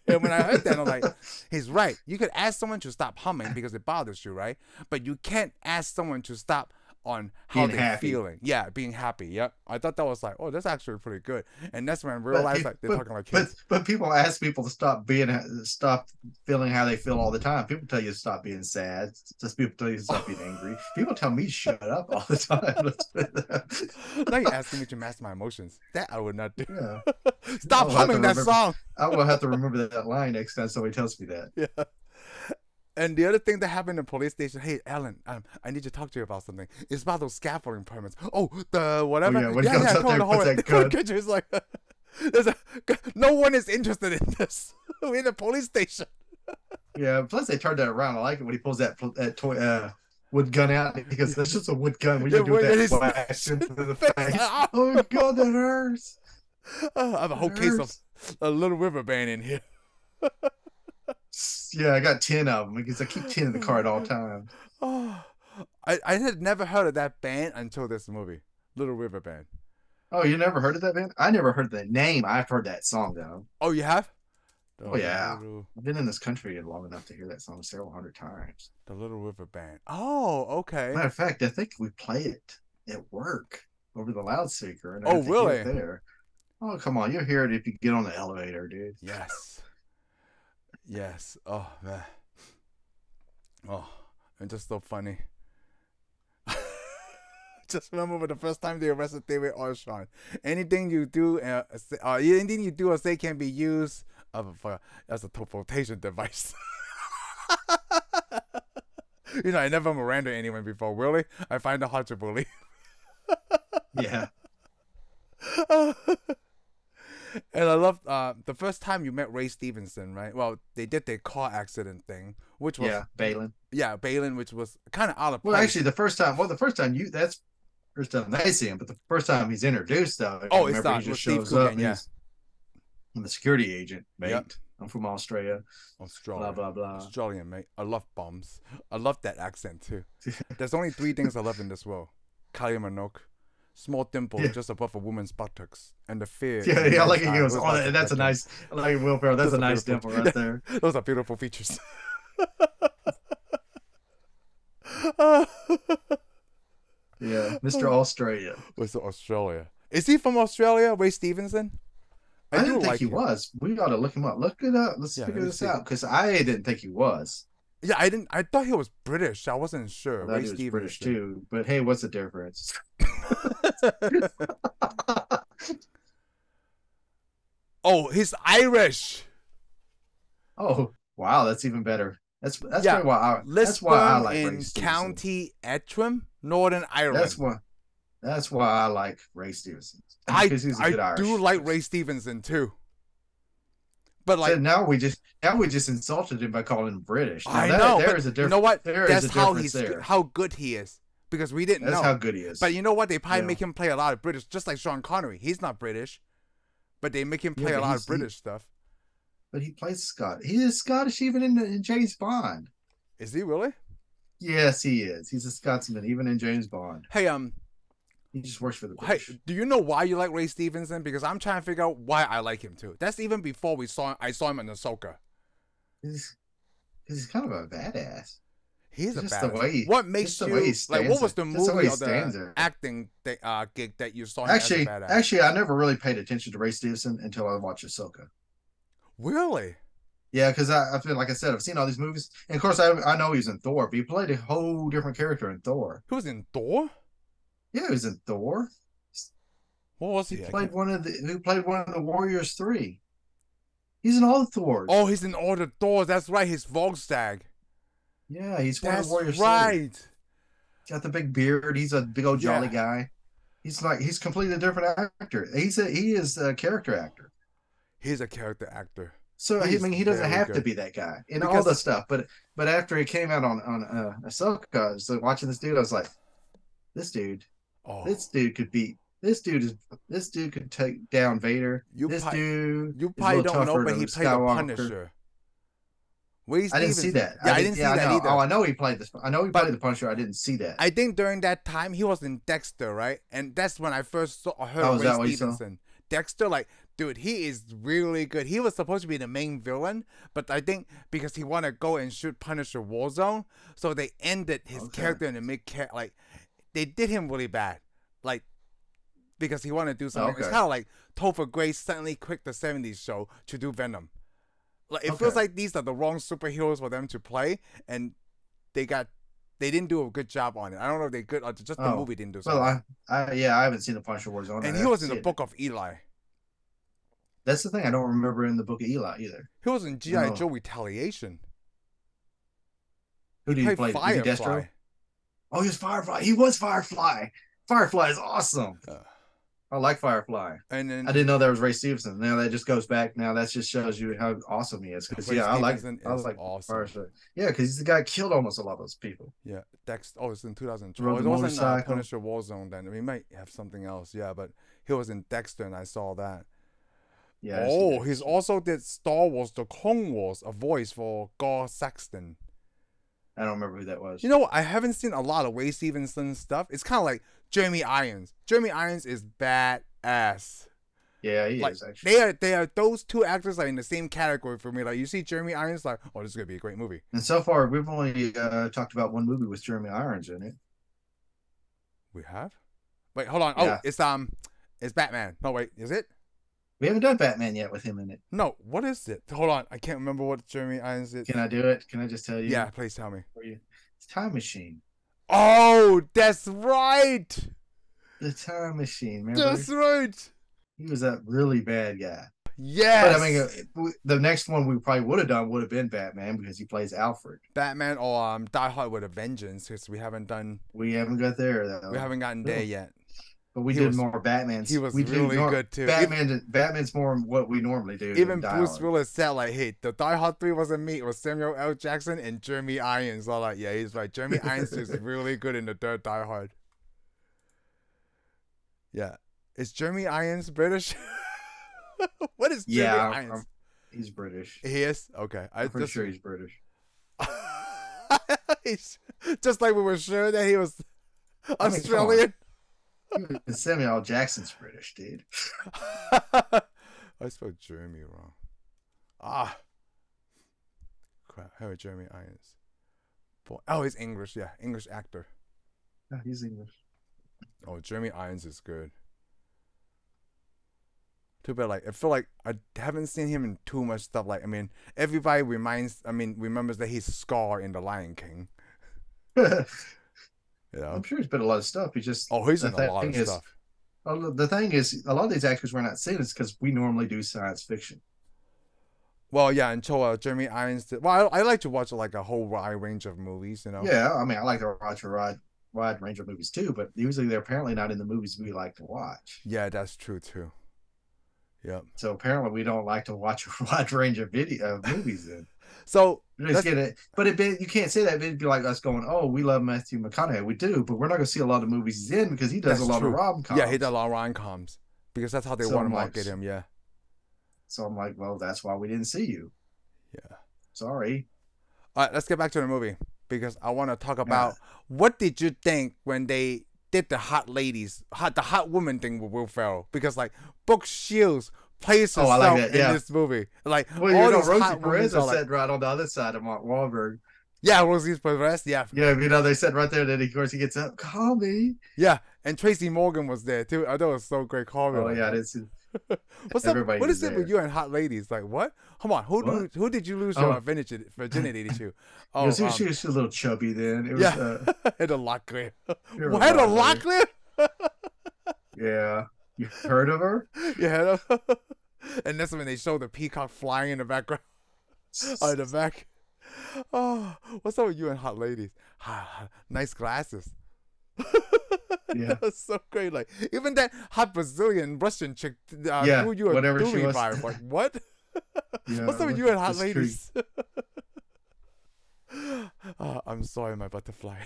And when I heard that, I'm like, he's right. You could ask someone to stop humming because it bothers you, right? But you can't ask someone to stop on how being they're happy. feeling. Yeah, being happy. Yep. I thought that was like, oh, that's actually pretty good. And that's when I realized but, like they're but, talking like kids. But, but people ask people to stop being, stop feeling how they feel all the time. People tell you to stop being sad. Just people tell you to stop being angry. People tell me shut up all the time. Now you're asking me to mask my emotions. That I would not do. Yeah. Stop humming that remember, song. I will have to remember that line next time somebody tells me that. Yeah. And the other thing that happened in the police station, hey, Alan, um, I need to talk to you about something. It's about those scaffolding permits. Oh, the whatever. Oh, yeah, when yeah, yeah, I told the whole kitchen. It's like, there's a, no one is interested in this. We're in the police station. Yeah, plus they turned that around. I like it when he pulls that, that toy, uh, wood gun out because that's just a wood gun. When you yeah, do that flash into the face. Oh, God, that hurts. Oh, I have a whole case of a Little River Band in here. Yeah, I got ten of them because I keep ten in the car at all times. Oh, I, I had never heard of that band until this movie, Little River Band. Oh, you never heard of that band? I never heard the name. I've heard that song, though. Oh, you have? The oh, yeah. Little... I've been in this country long enough to hear that song several hundred times. The Little River Band. Oh, okay. Matter of fact, I think we play it at work over the loudspeaker. And oh, really? There. Oh, come on. You'll hear it if you get on the elevator, dude. Yes. Yes. Oh, man. Oh, and just so funny. Just remember when the first time they arrested David Oyershawn. Anything you do, uh, uh, anything you do or say can be used of, uh, as a teleportation device. You know, I never Miranda anyone before, really. I find it hard to believe. Yeah. And I love uh, the first time you met Ray Stevenson, right? Well, they did their car accident thing, which was yeah, Balin. Yeah, Balin, which was kind of out of place. Well, actually, the first time, well, the first time you that's first time they see him, but the first time he's introduced, though, oh, it's not. He just shows Steve up. Coogan, yeah, I'm a security agent, mate. Yep. I'm from Australia. Australia, blah blah blah. Australian, mate. I love bombs. I love that accent too. There's only three things I love in this world: Kylie Minogue, small dimple yeah. just above a woman's buttocks, and the fear. Yeah, yeah, I like it goes. Oh, that's buttocks. a nice. I like Will Ferrell. That's, that's a, a nice dimple right there. Those are beautiful features. Yeah, Mister Australia. Mister Australia. Is he from Australia? Ray Stevenson. I, I didn't think like he him. was. We gotta look him up. Look it up. Let's yeah, figure this see. out because I didn't think he was. Yeah, I didn't. I thought he was British. I wasn't sure. I thought Ray he was Stevenson. British too. But hey, what's the difference? Oh, he's Irish. Oh, wow, that's even better. That's that's yeah. why I that's why I like in Ray County Antrim, Northern Ireland. That's why. That's why I like Ray Stevenson. I, he's a I good Irish do person. like Ray Stevenson too. But like so now we just now we just insulted him by calling him British. Now I that, know. There is a difference. You know what? There that's is a how he's there. how good he is. Because we didn't That's know. That's how good he is. But you know what? They probably yeah. make him play a lot of British, just like Sean Connery. He's not British, but they make him play yeah, a lot of British he, stuff. But he plays Scottish. He is Scottish even in, in James Bond. Is he really? Yes, he is. He's a Scotsman even in James Bond. Hey, um, he just works for the British. Hey, do you know why you like Ray Stevenson? Because I'm trying to figure out why I like him too. That's even before we saw. I saw him in Ahsoka. He's, he's kind of a badass. He's just a badass. He, what makes you like? What was the movie or the acting th uh, gig that you saw? Actually, as a actually, I never really paid attention to Ray Stevenson until I watched Ahsoka. Really? Yeah, because I, I feel like I said I've seen all these movies, and of course I I know he's in Thor, but he played a whole different character in Thor. He was in Thor? Yeah, he was in Thor. What was he? He played one of the who played one of the Warriors Three. He's in all the Thors. Oh, he's in all the Thors. That's right. He's Volstagg. Yeah, he's one of the Warriors. Right. He's got the big beard. He's a big old jolly yeah. guy. He's like he's completely different actor. He's a he is a character actor. He's a character actor. So he's, I mean, he doesn't have good. to be that guy in because all the stuff. But but after he came out on on uh, Ahsoka, so watching this dude, I was like, this dude, oh. this dude could be. This dude is. This dude could take down Vader. You this pi- dude. You probably don't know, but he played the Punisher. Ray Stevenson. I didn't see that. Yeah, I didn't yeah, see I that either. Oh, I know he played this. I know he but played the Punisher. I didn't see that. I think during that time he was in Dexter, right? And that's when I first saw heard oh, Ray Stevenson. Dexter, like, dude, he is really good. He was supposed to be the main villain, but I think because he wanted to go and shoot Punisher Warzone, so they ended his okay. character in the mid character. Like, they did him really bad. Like. Because he wanted to do something. Okay. It's kind of like Topher Grace suddenly quit the seventies show to do Venom. Like It okay. feels like these are the wrong superheroes for them to play, and they got they didn't do a good job on it. I don't know if they good or just oh. the movie didn't do something. Well, I, I, yeah, I haven't seen the Punisher Warzone. And he was in the Book of Eli. That's the thing. I don't remember in the Book of Eli either. He was in G I. No. Joe Retaliation. Who did he, he play? Firefly. Oh, he was Firefly. He was Firefly. Firefly is awesome. Uh, I like Firefly. And then, I didn't know that was Ray Stevenson. Now that just goes back. Now that just shows you how awesome he is. Because yeah, I like, I like awesome. Firefly. Yeah, because he's the guy killed almost a lot of those people. Yeah, Dexter. Oh, it's in two thousand twelve. It wasn't uh, Punisher Warzone then. We might have something else. Yeah, but he was in Dexter, and I saw that. Yeah. Oh, he's also did Star Wars: The Clone Wars, a voice for Gar Saxton. I don't remember who that was. You know, I haven't seen a lot of Ray Stevenson stuff. It's kind of like Jeremy Irons. Jeremy Irons is badass. Yeah, he like, is actually. They are, they are those two actors like in the same category for me. Like you see Jeremy Irons, like, oh, this is gonna be a great movie. And so far, we've only uh, talked about one movie with Jeremy Irons in it. We have. Wait, hold on. Yeah. Oh, it's um, it's Batman. No, wait, is it? We haven't done Batman yet with him in it. No, what is it? Hold on, I can't remember what Jeremy Irons is. Can I do it? Can I just tell you? Yeah, please tell me. It's Time Machine. Oh, that's right. The Time Machine, remember? That's right. He was that really bad guy. Yes. But I mean, the next one we probably would have done would have been Batman because he plays Alfred. Batman or um, Die Hard with a Vengeance because we haven't done. We haven't got there though. We haven't gotten there yet. But we he did was, more Batman. He was we really nor- good too. Batman, even, Batman's more what we normally do. Even Bruce Willis said, like, hey, the Die Hard three wasn't me. It was Samuel L. Jackson and Jeremy Irons. So, like, yeah, he's like, Jeremy Irons is really good in the third Die Hard. Yeah. Is Jeremy Irons British? What is Jeremy yeah, Irons? I'm, he's British. He is? Okay. I'm I pretty just, sure he's British. He's, just like we were sure that he was I mean, Australian. Samuel L. Jackson's British, dude. I spelled Jeremy wrong. Ah, crap. How is Jeremy Irons? Boy. Oh, he's English. Yeah, English actor. Yeah, he's English. Oh, Jeremy Irons is good. Too bad. Like I feel like I haven't seen him in too much stuff. Like I mean, everybody reminds. I mean, remembers that he's Scar in The Lion King. You know? I'm sure he's been a lot of stuff. He just oh, he's in a lot of is, stuff. The thing is, a lot of these actors we're not seeing is because we normally do science fiction. Well, yeah, and uh, Jeremy Irons. Did, well, I, I like to watch like a whole wide range of movies, you know. Yeah, I mean, I like to watch a wide, wide range of movies too, but usually they're apparently not in the movies we like to watch. Yeah, that's true too. Yep. So apparently we don't like to watch a wide range of video of movies then. So just get it. But it be, you can't say that. It'd be like us going, oh, we love Matthew McConaughey. We do, but we're not going to see a lot of movies he's in because he does a lot true. of rom-coms. Yeah, he does a lot of rom-coms because that's how they so want to market him, yeah. So I'm like, well, that's why we didn't see you. Yeah. Sorry. All right, let's get back to the movie because I want to talk about yeah. what did you think when they did the hot ladies, hot the hot woman thing with Will Ferrell? Because, like, Brooke Shields plays herself oh, like in yeah. this movie. Like, well, all you know, Rosie Perez are like, right on the other side of Mark Wahlberg. Yeah, Rosie Perez, yeah. Yeah, you know, they said right there, then of course he gets up, call me. Yeah, and Tracy Morgan was there too. I thought it was so great, call me. Oh, like, yeah, this is... What's up? What is there. It with you and hot ladies? Like, what? Come on, who do, who did you lose oh. your virginity, virginity to? Oh, was, um, she was a little chubby then. It was, yeah, uh, had a lot clear. Had a lot clear? Yeah. You heard of her? Yeah. And that's when they show the peacock flying in the background. Oh, in the back. Oh, what's up with you and hot ladies? Nice glasses. Yeah. That was so great. Like, even that hot Brazilian Russian chick uh, yeah, who you were doing by. Like, what? Yeah, what's up with you and hot ladies? uh, I'm sorry, my butterfly.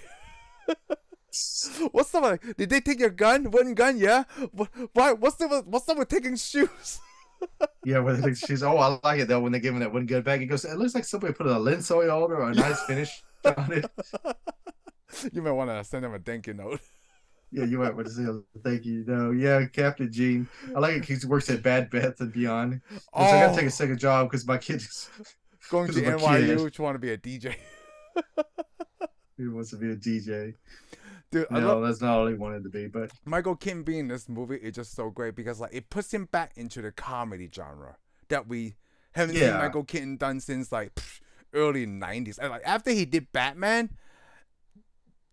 What's up? With, did they take your gun? Wooden gun? Yeah. What? Why? What's up? With, what's up with taking shoes? Yeah, when they take shoes. Oh, I like it though. When they're giving that wooden gun back, it goes. It looks like somebody put a linseed holder or a nice finish on it. You might want to send them a thank you note. Yeah, you might want to say thank you. No, yeah, Captain Gene. I like it because he works at Bad Bath and Beyond. Oh. So I gotta take a second job because my kid is going to N Y U. To want to be a D J. He wants to be a D J. Dude, no, I love, that's not all he wanted to be. But Michael Keaton being in this movie is just so great because like it puts him back into the comedy genre that we haven't yeah. seen Michael Keaton done since like pff, early nineties. And like after he did Batman,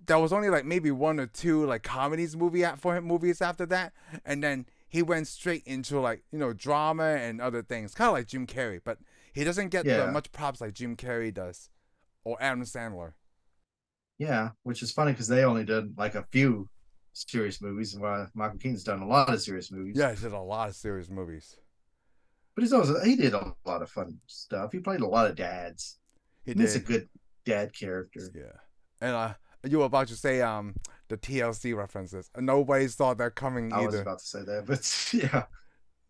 there was only like maybe one or two like comedies movie at, for him movies after that, and then he went straight into like you know drama and other things, kind of like Jim Carrey. But he doesn't get yeah. the, much props like Jim Carrey does or Adam Sandler. Yeah, which is funny because they only did like a few serious movies, while Michael Keaton's done a lot of serious movies. Yeah, he did a lot of serious movies. But he's also he did a lot of fun stuff. He played a lot of dads. He and did. He's a good dad character. Yeah, and uh, you were about to say um the T L C references. Nobody saw that coming I either. I was about to say that, but yeah,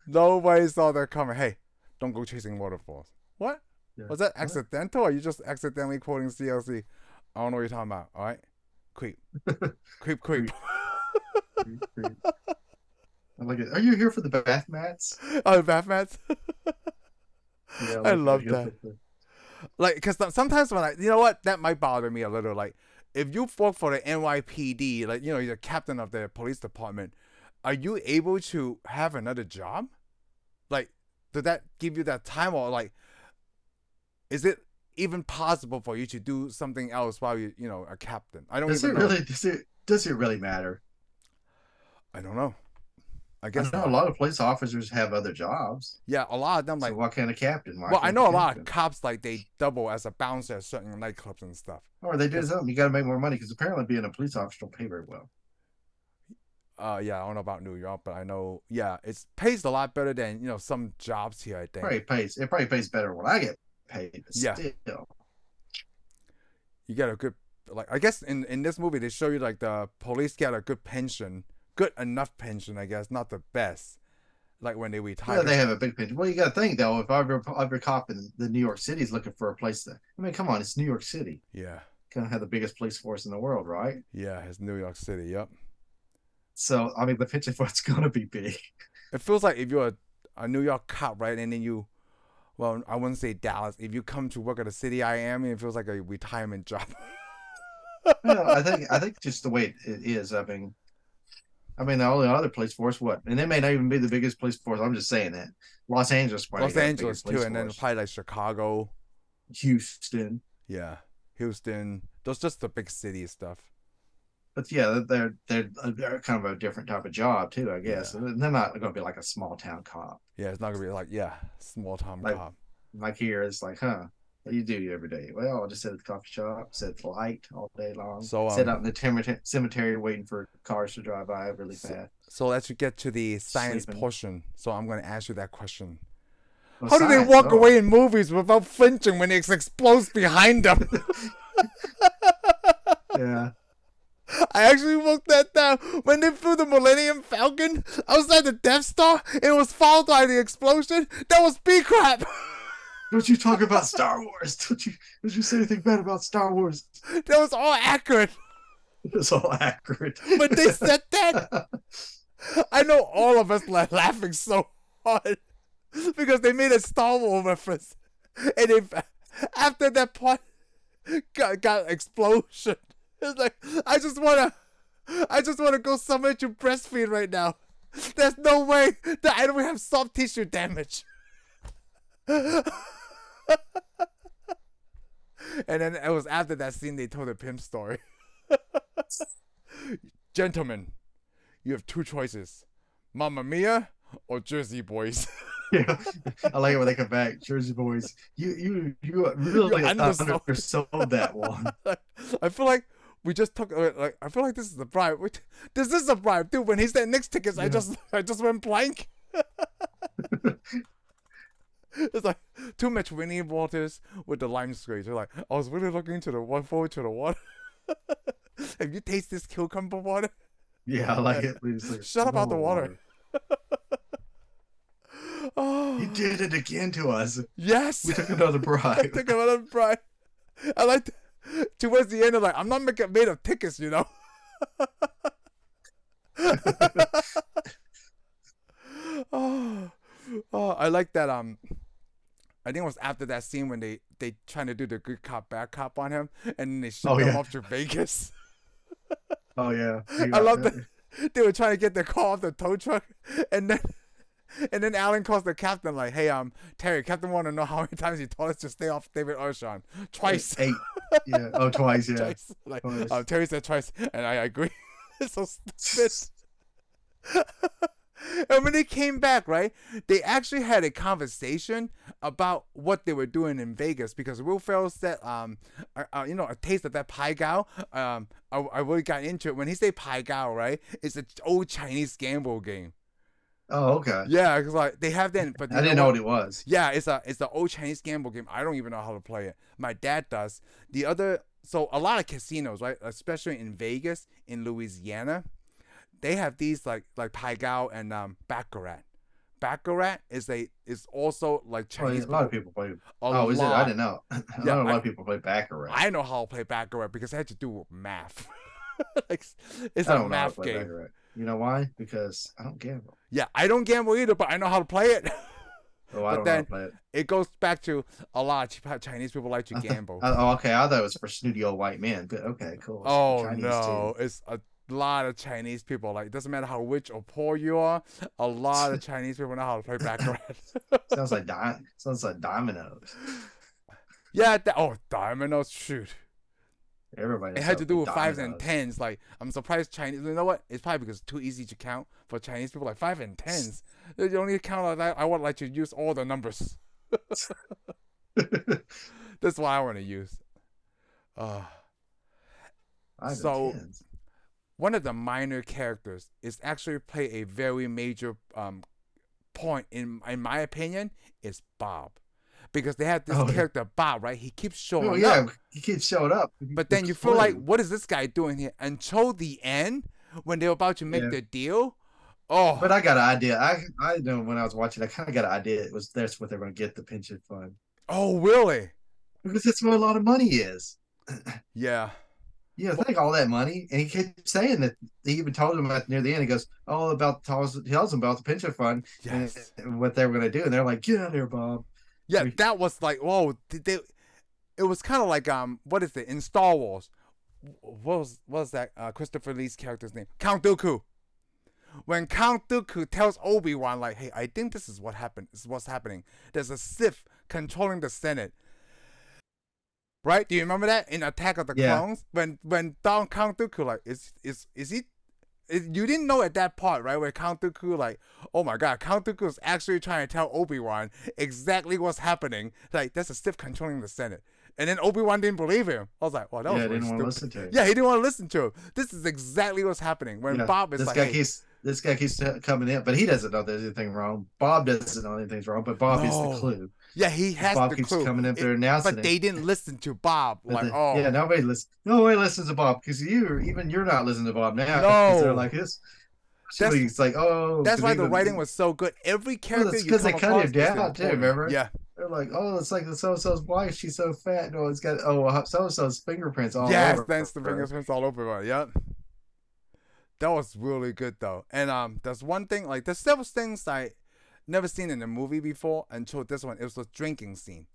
nobody saw that coming. Hey, don't go chasing waterfalls. What yeah. was that? Accidental? Or are you just accidentally quoting T L C? I don't know what you're talking about. All right, creep, creep, creep. creep, creep. I like it. Are you here for the bath mats? Oh, the bath mats. yeah, I, like I love that. The... Like, because sometimes when I, you know what, that might bother me a little. Like, if you work for the N Y P D, like you know, you're the captain of the police department, are you able to have another job? Like, did that give you that time, or like, is it even possible for you to do something else while you you know a captain? I don't does even it know. Really does it does it really matter? I don't know. I guess I know a lot of police officers have other jobs. Yeah, a lot of them. So like what kind of captain? Why well, I know a captain? lot of cops like they double as a bouncer at certain nightclubs and stuff. Or they do yeah. something. You got to make more money because apparently being a police officer don't pay very well. Uh yeah, I don't know about New York, but I know yeah it pays a lot better than you know some jobs here. I think probably pays it probably pays better when I get. Paid, yeah, still. You got a good like I guess in in this movie they show you like the police get a good pension, good enough pension I guess, not the best. Like when they retire, yeah, they have a big pension. Well, you got to think though, if every every cop in the New York City is looking for a place to, I mean, come on, it's New York City. Yeah, kind of have the biggest police force in the world, right? Yeah, it's New York City. Yep. So I mean, the pension for it's gonna be big. It feels like if you're a, a New York cop, right, and then you. Well, I wouldn't say Dallas. If you come to work at a city I am, it feels like a retirement job. No, I think I think just the way it is. I mean, I mean the only other police force, what? And they may not even be the biggest police force. I'm just saying that Los Angeles, probably Los Angeles too, and then probably like Chicago, Houston. Yeah, Houston. Those just the big city stuff. But yeah, they're they're they're kind of a different type of job too, I guess. Yeah. They're not going to be like a small town cop. Yeah, it's not going to be like yeah, small town like, cop. Like here, it's like, huh? What do you do every day? Well, I just sit at the coffee shop, sit at the light all day long. So um, sit out in the cemetery waiting for cars to drive by really so, fast. So let's get to the science Sleeping. portion. So I'm going to ask you that question. Well, How science, do they walk oh. away in movies without flinching when it explodes behind them? Yeah. I actually looked that down. When they flew the Millennium Falcon outside the Death Star, it was followed by the explosion. That was B crap. Don't you talk about Star Wars? Don't you? Don't you say anything bad about Star Wars? That was all accurate. It was all accurate. But they said that. I know all of us were laughing so hard because they made a Star Wars reference, and they, after that part, got got explosion. It's like, I just wanna, I just wanna go somewhere to breastfeed right now. There's no way that I don't have soft tissue damage. And then it was after that scene they told the pimp story. Gentlemen, you have two choices: Mamma Mia or Jersey Boys. Yeah, I like it when they come back. Jersey Boys, you you you really you undersold. undersold that one. I feel like. We just took like I feel like this is a bribe. We, this is a bribe, dude. When he said next tickets, yeah. I just I just went blank. It's like too much Winnie waters with the lime squeeze. You're like, I was really looking to the water, forward to the water. Have you tasted this cucumber water? Yeah, I like it. Like, shut up about the water. water. Oh, you did it again to us. Yes. We took another bribe. I took another bribe. I like to, towards the end of like, I'm not making, made of tickets, you know. oh, oh, I like that. Um, I think it was after that scene when they they trying to do the good cop bad cop on him, and then they shipped oh, yeah. him off to Vegas. Oh yeah, I love that. that they were trying to get their car off the tow truck, and then and then Alan calls the captain like, "Hey, um, Terry, Captain want to know how many times he told us to stay off David Ocean? Twice." Eight. Yeah. Oh, twice. Yeah. Twice. Like, twice. Um, Terry said twice, and I agree. It's so stupid. And when they came back, right, they actually had a conversation about what they were doing in Vegas, because Will Ferrell said, um, uh, uh, you know, a taste of that pai gao. Um, I, I really got into it. When he say pai gao, right, it's an old Chinese gamble game. Oh, okay. Yeah, because like they have that. But I didn't know what it was. Yeah, it's a it's the old Chinese gamble game. I don't even know how to play it. My dad does. The other, so a lot of casinos, right, especially in Vegas, in Louisiana, they have these like like pai gao and um Baccarat. Baccarat is a is also like Chinese. Oh, a lot of people play. Oh, is it? I didn't know. I yeah, know a lot I, of people play Baccarat. I know how to play Baccarat because I had to do with math. Like, it's I a don't math know how to play game. Baccarat. You know why? Because I don't gamble. Yeah, I don't gamble either, but I know how to play it. Oh, I but don't then know how to play it. It goes back to a lot of Chinese people like to gamble. I, oh, okay. I thought it was for snooty old white men. But okay, cool. Oh Chinese no, too. It's a. lot of Chinese people, like it doesn't matter how rich or poor you are, a lot of Chinese people know how to play Baccarat. sounds like di sounds like dominoes. Yeah, that, oh dominoes, shoot. Everybody. It had to do with dominoes. Fives and tens. Like I'm surprised Chinese. You know what? It's probably because it's too easy to count for Chinese people. Like five and tens, you only count like that. I would like to use all the numbers. That's what I want to use. Uh, five so. And tens. One of the minor characters is actually play a very major um, point in in my opinion is Bob, because they have this oh, character yeah. Bob, right? He keeps showing oh, yeah. up. He keeps showing up. But then you feel like, what is this guy doing here? Until the end, when they were about to make yeah. the deal. Oh. But I got an idea. I I know when I was watching, I kind of got an idea. It was that's what they were gonna get the pension fund. Oh really? Because that's where a lot of money is. Yeah. Yeah, take all that money, and he kept saying that. He even told him at near the end. He goes, "All about tells tells him about the pension fund yes. and what they were going to do." And they're like, "Get out of here, Bob!" Yeah, we, that was like, whoa! Did they? It was kind of like um, what is it in Star Wars? What was what was that? Uh, Christopher Lee's character's name, Count Dooku. When Count Dooku tells Obi-Wan, like, "Hey, I think this is what happened. This is what's happening. There's a Sith controlling the Senate." Right? Do you remember that in Attack of the yeah. Clones when when Don Count Dooku like is is is he? Is, you didn't know at that part, right? Where Count Dooku like, oh my God, Count Dooku is actually trying to tell Obi-Wan exactly what's happening. Like that's a Sith controlling the Senate, and then Obi-Wan didn't believe him. I was like, well, that yeah, was really didn't want to listen to him. Yeah, he didn't want to listen to him. This is exactly what's happening when yeah, Bob is this like. Guy hey, keeps, this guy keeps coming in, but he doesn't know there's anything wrong. Bob doesn't know anything's wrong, but Bob no. is the clue. Yeah, he has Bob the keeps clue. coming up there announcing it, but they didn't listen to Bob. Like, the, oh, yeah, nobody listens. Nobody listens to Bob because you, even you're not listening to Bob now. No, they're like this. It's like, oh, that's why the even, writing was so good. Every character, because well, they cut him down too. Remember? Yeah, they're like, oh, it's like the so and so's wife. She's so fat. No, it's got oh, so and so's fingerprints all yes, over. Yes, thanks the fingerprints all over. Yep. That was really good though, and um, there's one thing like there's several things I never seen in a movie before until this one. It was the drinking scene.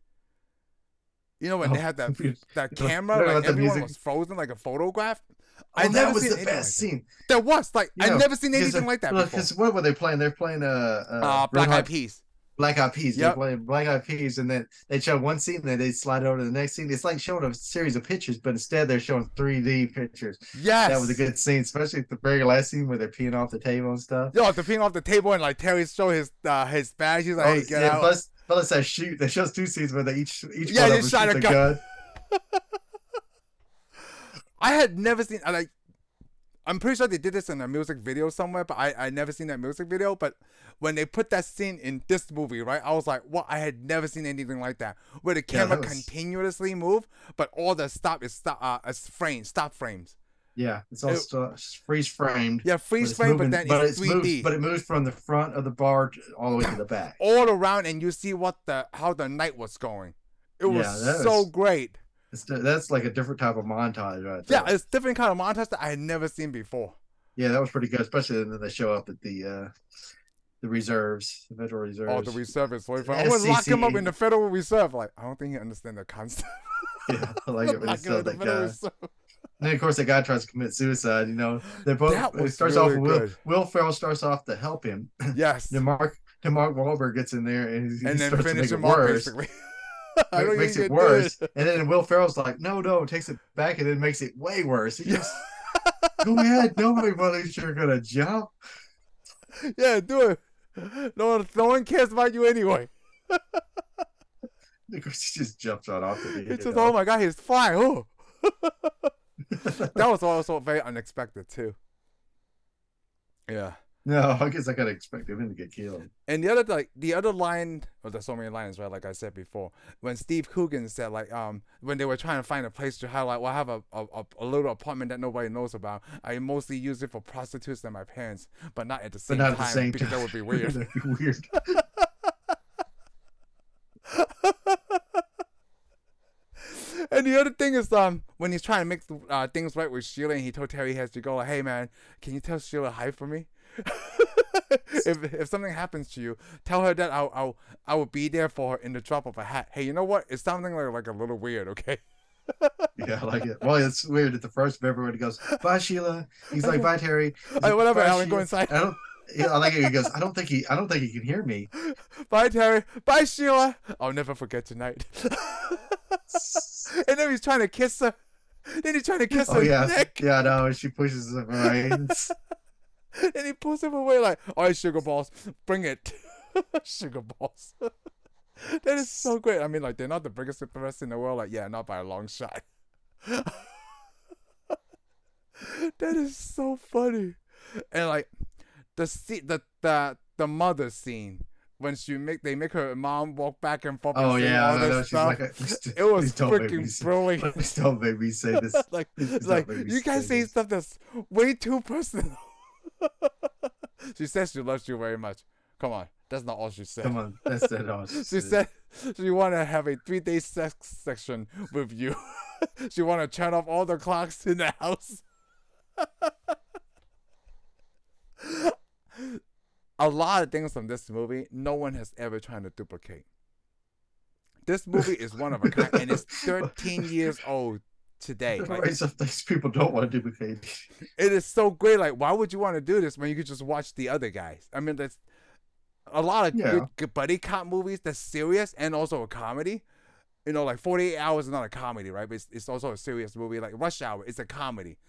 You know when oh, they had that that camera, like everyone music. was frozen like a photograph. Oh, I that was the best like scene. That. that was like you know, I've never seen anything like that before. Because what were they playing? They're playing uh, uh, uh Black Eyed Peas. Black Eyed Peas. Yep. They play Black Eyed Peas, and then they show one scene, and then they slide over to the next scene. It's like showing a series of pictures, but instead they're showing three D pictures. Yes, that was a good scene, especially the very last scene where they're peeing off the table and stuff. Yo, they're peeing off the table, and like Terry show his uh, his badge. He's like, oh, "Hey, get yeah, out!" Plus, plus that shoot. They shows two scenes where they each each yeah, one shot a gun. gun. I had never seen. I like. I'm pretty sure they did this in a music video somewhere, but I, I never seen that music video. But when they put that scene in this movie, right, I was like, well, I had never seen anything like that, where the camera yeah, was... continuously move, but all the stop is stop, uh, is frame, stop frames. Yeah, it's all it, freeze framed. Yeah, freeze framed, but then it's three D. Moves, but it moves from the front of the bar to, all the way to the back. All around, and you see what the how the night was going. It yeah, was so was... great. It's, that's like a different type of montage, right? There. Yeah, it's different kind of montage that I had never seen before. Yeah, that was pretty good, especially when they show up at the uh, the reserves, the Federal Reserve. Oh, the reservists. Like, I would lock him up in the Federal Reserve. Like, I don't think he understands the concept. Yeah, I like it when they said that guy. And then, of course, the guy tries to commit suicide. You know, they both it starts really off. Will, Will Ferrell starts off to help him. Yes. Then Mark, then Mark Wahlberg gets in there and, he, and he then finishes him off basically. I don't makes it worse, it. And then Will Ferrell's like, "No, no," takes it back, and then makes it way worse. He just go ahead, nobody believes you're gonna jump. Yeah, do it. No one, no one cares about you anyway. He just jumps right off the. It's just, oh my god, he's flying. Oh. That was also very unexpected too. Yeah. No, I guess I gotta expect him to get killed. And the other, like the other line, oh, there's so many lines, right? Like I said before, when Steve Coogan said, like, um, when they were trying to find a place to hide, like, well, I have a a, a little apartment that nobody knows about. I mostly use it for prostitutes and my parents, but not at the same but not time at the same because time. That would be weird. That'd be weird. And the other thing is, um, when he's trying to make uh, things right with Sheila, and he told Terry he has to go, like, hey man, can you tell Sheila hi for me? if if something happens to you, tell her that I'll I'll I will be there for her in the drop of a hat. Hey, you know what? It's something like like a little weird, okay? Yeah, I like it. Well, it's weird at the first. Everybody goes, "Bye, Sheila." He's like, "Bye, Terry." He's like, whatever, Alan, go inside. I don't. Yeah, I like it. He goes, "I don't think he. I don't think he can hear me." Bye, Terry. Bye, Sheila. I'll never forget tonight. And then he's trying to kiss her. Then he's trying to kiss oh, her yeah. neck. Yeah, no, she pushes him away. And he pulls him away like, all right, sugar balls, bring it. Sugar balls. That is so great. I mean, like, they're not the biggest superstars in the world. Like, yeah, not by a long shot. That is so funny. And, like, the scene, the, the, the mother scene. When she make they make her mom walk back and forth. Oh and yeah, all no, no, she's like, it was freaking brilliant. Please don't make me say this. Like, like you guys say this. Stuff that's way too personal. She says she loves you very much. Come on, that's not all she said. Come on, that's not all she, she said. She said she want to have a three-day sex section with you. She want to turn off all the clocks in the house. A lot of things from this movie, no one has ever tried to duplicate. This movie is one of a kind, and it's thirteen years old today. Like, right, some things people don't want to duplicate. It is so great. Like, why would you want to do this when you could just watch The Other Guys? I mean, there's a lot of yeah. good, good buddy cop movies that's serious and also a comedy. You know, like forty-eight hours is not a comedy, right? But it's, it's also a serious movie. Like Rush Hour is a comedy.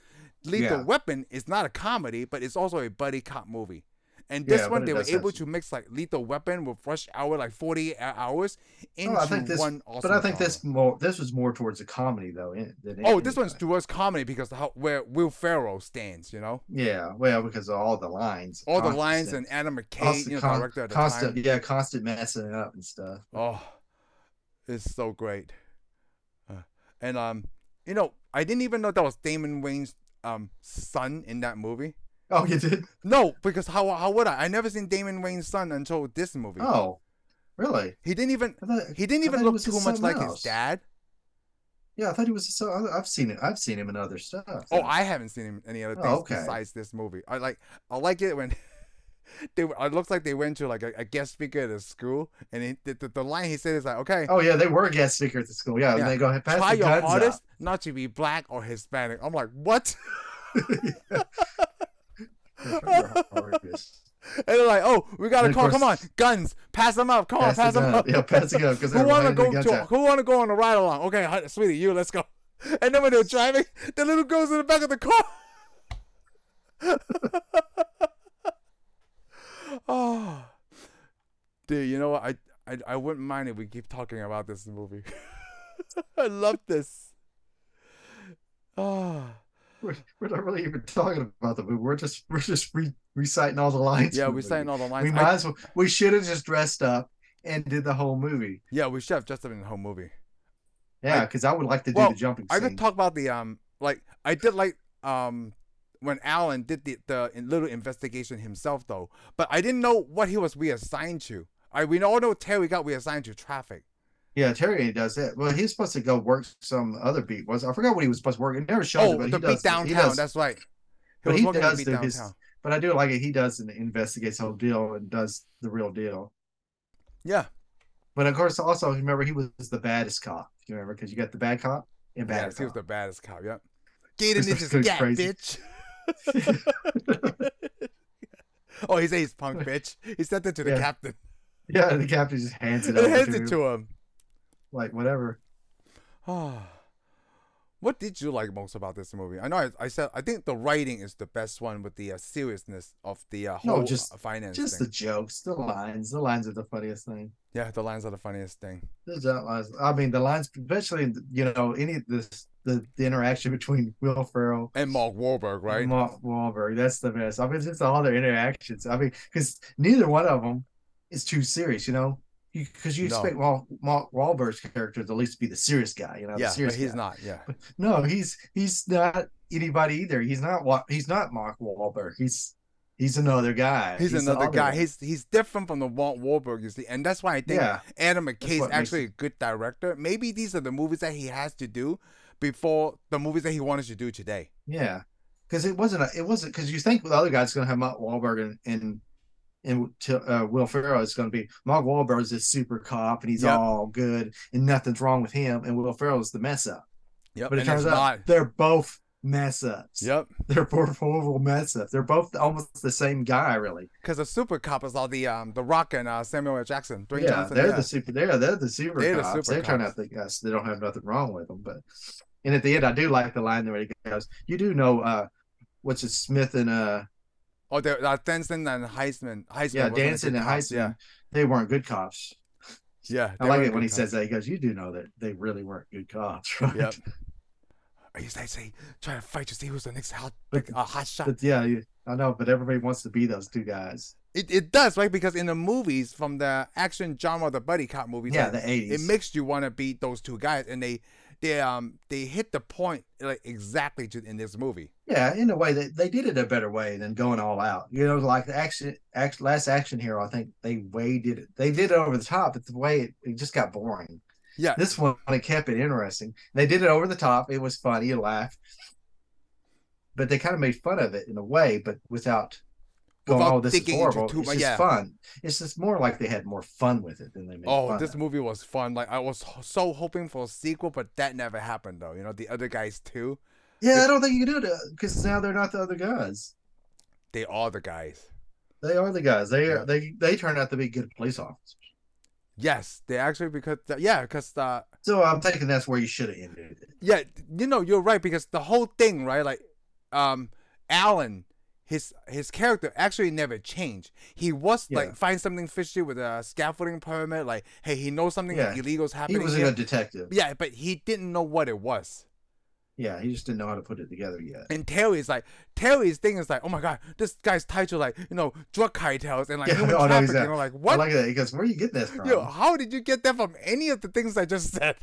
Lethal yeah. Weapon is not a comedy, but it's also a buddy cop movie. And this yeah, one, they were able sense. to mix like Lethal Weapon with Rush Hour, like forty hours into oh, I think this, one. Awesome but I think drama. this more this was more towards a comedy though. Than oh, anyway. This one's towards comedy because of how where Will Ferrell stands, you know. Yeah, well, because of all the lines, all constant. the lines, and Adam McKay, constant, you know, director at the constant, time. Yeah, constant messing it up and stuff. Oh, it's so great. Uh, and um, you know, I didn't even know that was Damon Wayne's um son in that movie. Oh, you did? No, because how how would I? I never seen Damon Wayne's son until this movie. Oh, really? He didn't even thought, he didn't even look too much like else. his dad. Yeah, I thought he was. So I've seen it. I've seen him in other stuff. Oh, I haven't seen him in any other things oh, okay. besides this movie. I like I like it when they. It looks like they went to like a, a guest speaker at a school, and it, the, the the line he said is like, okay. Oh yeah, they were a guest speaker at the school. Yeah, yeah. And they go, pass try the your hardest not to be black or Hispanic. I'm like, what? And they're like, oh, we gotta call. Course, come on, guns, pass them up. Come on, pass them up. up. Yeah, pass it up. Who wanna go? To, who wanna go on a ride along? Okay, sweetie, you. Let's go. And then when they're driving, the little girl's in the back of the car. Oh, dude, you know what? I, I I wouldn't mind if we keep talking about this movie. I love this. Oh. We're, we're not really even talking about the movie. We're just we're just re reciting all the lines. Yeah, we're saying all the lines. We might I, as well. We should have just dressed up and did the whole movie. Yeah, we should have dressed up in the whole movie. Yeah, because I, I would like to do well, the jumping. I did talk about the um, like I did like um, when Alan did the the little investigation himself though, but I didn't know what he was reassigned to. I we all know Terry got reassigned to traffic. Yeah, Terry does that. Well, he's supposed to go work some other beat. Was I forgot what he was supposed to work? It never showed. Oh, it, but the he beat does, downtown. He does, that's right. He but he does do his. But I do like it. He does and investigates the whole deal and does the real deal. Yeah, but of course, also remember he was the baddest cop. You remember because you got the bad cop and bad. Yeah, he was the baddest cop. Yep. Get in this gap, bitch. Oh, he said he's punk, bitch. He said that to the yeah. captain. Yeah, the captain just hands it. Over hands to it to him. him. Like whatever. Oh, what did you like most about this movie? I know I, I said I think the writing is the best one with the uh, seriousness of the uh, whole no, just, finance. Just thing. the jokes, the lines. The lines are the funniest thing. Yeah, the lines are the funniest thing. There's that lines. I mean, the lines, especially you know any this the the interaction between Will Ferrell and Mark Wahlberg, right? And Mark Wahlberg. That's the best. I mean, just all their interactions. I mean, because neither one of them is too serious, you know. Because you, you expect no. Mark Wahlberg's character to at least be the serious guy, you know. Yeah, the serious but he's guy. not. Yeah, but no, he's he's not anybody either. He's not what he's not Mark Wahlberg. He's he's another guy. He's, he's another guy. Guy. He's he's different from the Mark Wahlberg you see, and that's why I think yeah. Adam McKay is actually a good director. Maybe these are the movies that he has to do before the movies that he wanted to do today. Yeah, because it wasn't a, it wasn't because you think the other guy's going to have Mark Wahlberg and. and And to, uh, Will Ferrell is going to be Mark Wahlberg is this super cop and he's yep. all good and nothing's wrong with him. And Will Ferrell is the mess up. Yep. But it and turns out not. they're both mess ups. Yep. They're both horrible mess ups. They're both almost the same guy, really. Because the super cop is all the um the Rock and uh, Samuel L. Jackson. Dwayne yeah, Johnson, they're yeah. the super. They're they're the super they're cops. The super they're cops. trying to think us. They don't have nothing wrong with them. But and at the end, I do like the line where he goes, "You do know uh, what's it, Smith and uh." Oh, they're uh, Danson and Heisman. Heisman yeah, Danson and Heisman. Yeah. They weren't good cops. Yeah. I like it when he cops. says that. He goes, you do know that they really weren't good cops, right? Yep. I used to say, try to fight to see who's the next hot, but, uh, hot shot. But yeah, I know, but everybody wants to be those two guys. It, it does, right? Because in the movies, from the action genre, the buddy cop movies, yeah, like, the eighties. It makes you want to beat those two guys, and they... They um they hit the point like exactly to, in this movie. Yeah, in a way they, they did it a better way than going all out. You know, like the action, action last action hero. I think they way did it. They did it over the top, but the way it, it just got boring. Yeah, this one it kept it interesting. They did it over the top. It was funny, you laughed, but they kind of made fun of it in a way, but without. Going, oh, this is horrible. Too, it's just yeah. fun. It's just more like they had more fun with it than they made oh, fun. Oh, this of. movie was fun. Like I was so hoping for a sequel, but that never happened though. You know, The Other Guys too. Yeah, it, I don't think you do that because now they're not the other guys. They are the guys. They are the guys. They yeah. they they turned out to be good police officers. Yes, they actually because the, yeah, because the So I'm thinking that's where you should have ended it. Yeah, you know, you're right because the whole thing, right? Like um Alan His his character actually never changed. He was yeah. like find something fishy with a scaffolding permit. Like, hey, he knows something yeah. illegal's happening. He was a detective. Yeah, but he didn't know what it was. Yeah, he just didn't know how to put it together yet. And Terry's like Terry's thing is like, oh my god, this guy's tied to like you know drug cartels and like yeah, human no, trafficking. No, exactly. Like what? I like that. He goes, where are you getting that from? Yo, how did you get that from any of the things I just said?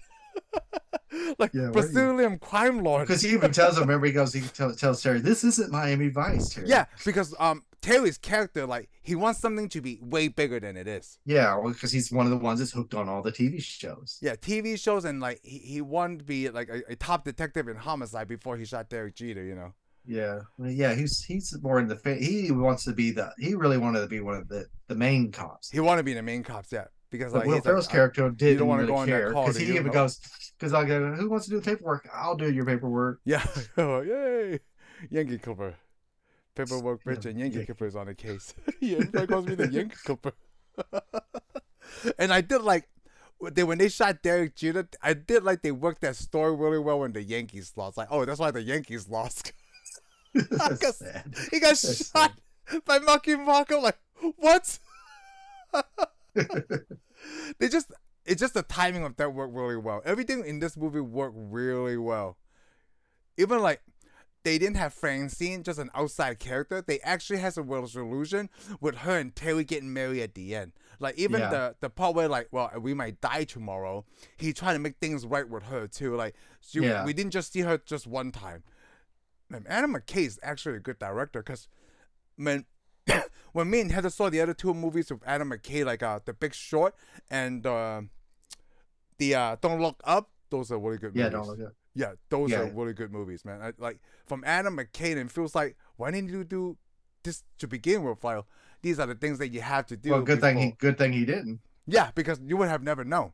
Like yeah, Brazilian crime lord. Because he even tells him. Remember, he goes. He tells, tells Terry, "This isn't Miami Vice." Terry. Yeah, because um, Terry's character, like, he wants something to be way bigger than it is. Yeah, because well, he's one of the ones that's hooked on all the T V shows. Yeah, T V shows, and like he, he wanted to be like a, a top detective in homicide before he shot Derek Jeter. You know. Yeah, well, yeah, he's he's more in the he wants to be the he really wanted to be one of the the main cops. He wanted to be the main cops. Yeah. Because like, Will Ferrell's like, character didn't want to really go care because he even know. goes because I go who wants to do the paperwork? I'll do your paperwork. Yeah, oh, yay, Yankee Cooper, paperwork bitch, and Yankee Cooper is on the case. Yeah, everybody calls me the Yankee Cooper. And I did like they when they shot Derek Jeter. I did like they worked that story really well when the Yankees lost. Like oh, that's why the Yankees lost. Got, he got that's shot sad. by Marky Marco. Like what? They just it's just the timing of that worked really well. Everything in this movie worked really well. Even like they didn't have Francine, just an outside character. They actually had some resolution with her and Terry getting married at the end. Like, even yeah. the, the part where, like, well, we might die tomorrow, he tried to make things right with her, too. Like, she, yeah. we didn't just see her just one time. Man, Adam McKay is actually a good director, because, man, when me and Heather saw the other two movies with Adam McKay, like uh, The Big Short and uh, the uh, Don't Look Up, those are really good yeah, movies. Yeah, Don't Look Up. Yeah, those yeah. are really good movies, man. I, like, from Adam McKay, it feels like, why didn't you do this to begin with? Like, these are the things that you have to do. Well, good before. thing he good thing he didn't. Yeah, because you would have never known.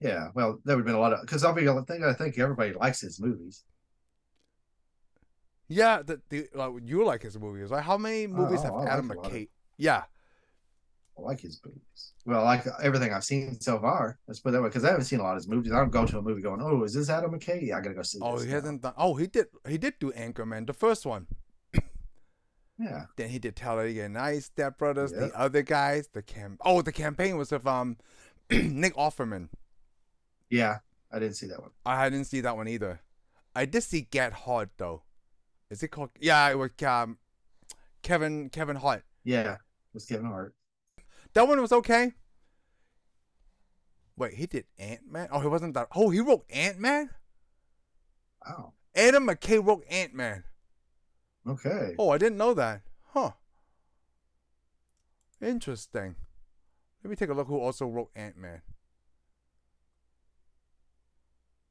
Yeah, well, there would have been a lot of... Because I think, I think everybody likes his movies. Yeah, the, the like, you like his movies. Like, how many movies oh, have I Adam like McKay? Yeah. I like his movies. Well, I like everything I've seen so far. Let's put it that way, because I haven't seen a lot of his movies. I don't go to a movie going, oh, is this Adam McKay? Yeah, I got to go see oh, this. Oh, he now. hasn't done... Oh, he did, he did do Anchorman, the first one. Yeah. Then he did Talladega Nights, Step Brothers, yep. The Other Guys, the cam. Oh, the campaign was with um, Nick Offerman. Yeah, I didn't see that one. I didn't see that one either. I did see Get Hard, though. Is it called? Yeah, it was um, Kevin Kevin Hart. Yeah, it was Kevin Hart. That one was okay. Wait, he did Ant-Man? Oh, he wasn't that. Oh, he wrote Ant-Man? Oh. Adam McKay wrote Ant-Man. Okay. Oh, I didn't know that. Huh. Interesting. Let me take a look who also wrote Ant-Man.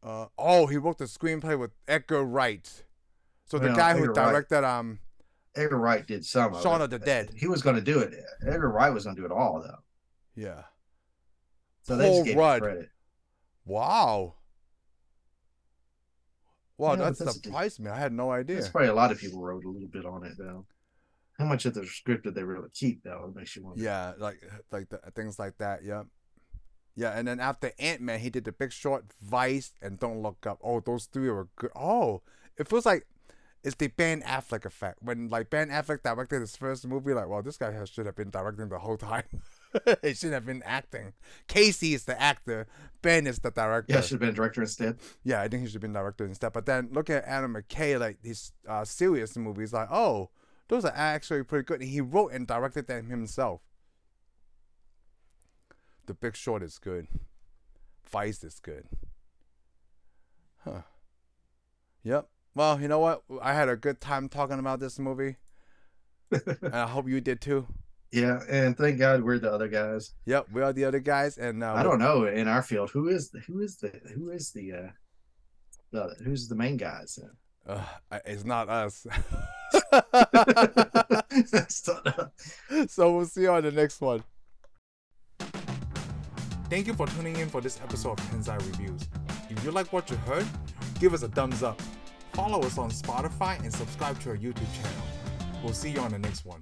Uh, oh, he wrote the screenplay with Edgar Wright. So the well, guy Edgar who directed... Wright, um, Edgar Wright did some of Shaun of the Dead. He was going to do it. Edgar Wright was going to do it all, though. Yeah. So Paul they just gave Rudd. him credit. Wow. Wow, yeah, that surprised me. I had no idea. That's probably a lot of people wrote a little bit on it, though. How much of the script did they really keep, though? It makes you wonder. Yeah, like, like the, things like that, yeah. Yeah, and then after Ant-Man, he did The Big Short, Vice, and Don't Look Up. Oh, those three were good. Oh, it feels like... It's the Ben Affleck effect. When like Ben Affleck directed his first movie, like, well, this guy has, should have been directing the whole time. He should have been acting. Casey is the actor. Ben is the director. Yeah, should have been director instead. Yeah, I think he should have been director instead. But then look at Adam McKay, like his uh, serious movies, like, oh, those are actually pretty good. And he wrote and directed them himself. The Big Short is good. Vice is good. Huh. Yep. Well, you know what? I had a good time talking about this movie. And I hope you did too. Yeah, and thank God we're the other guys. Yep, we are the other guys. And uh, I don't know in our field who is the, who is the who is the uh, the who's the main guys. Uh, it's not us. It's not us. So we'll see you on the next one. Thank you for tuning in for this episode of Tensai Reviews. If you like what you heard, give us a thumbs up. Follow us on Spotify and subscribe to our YouTube channel. We'll see you on the next one.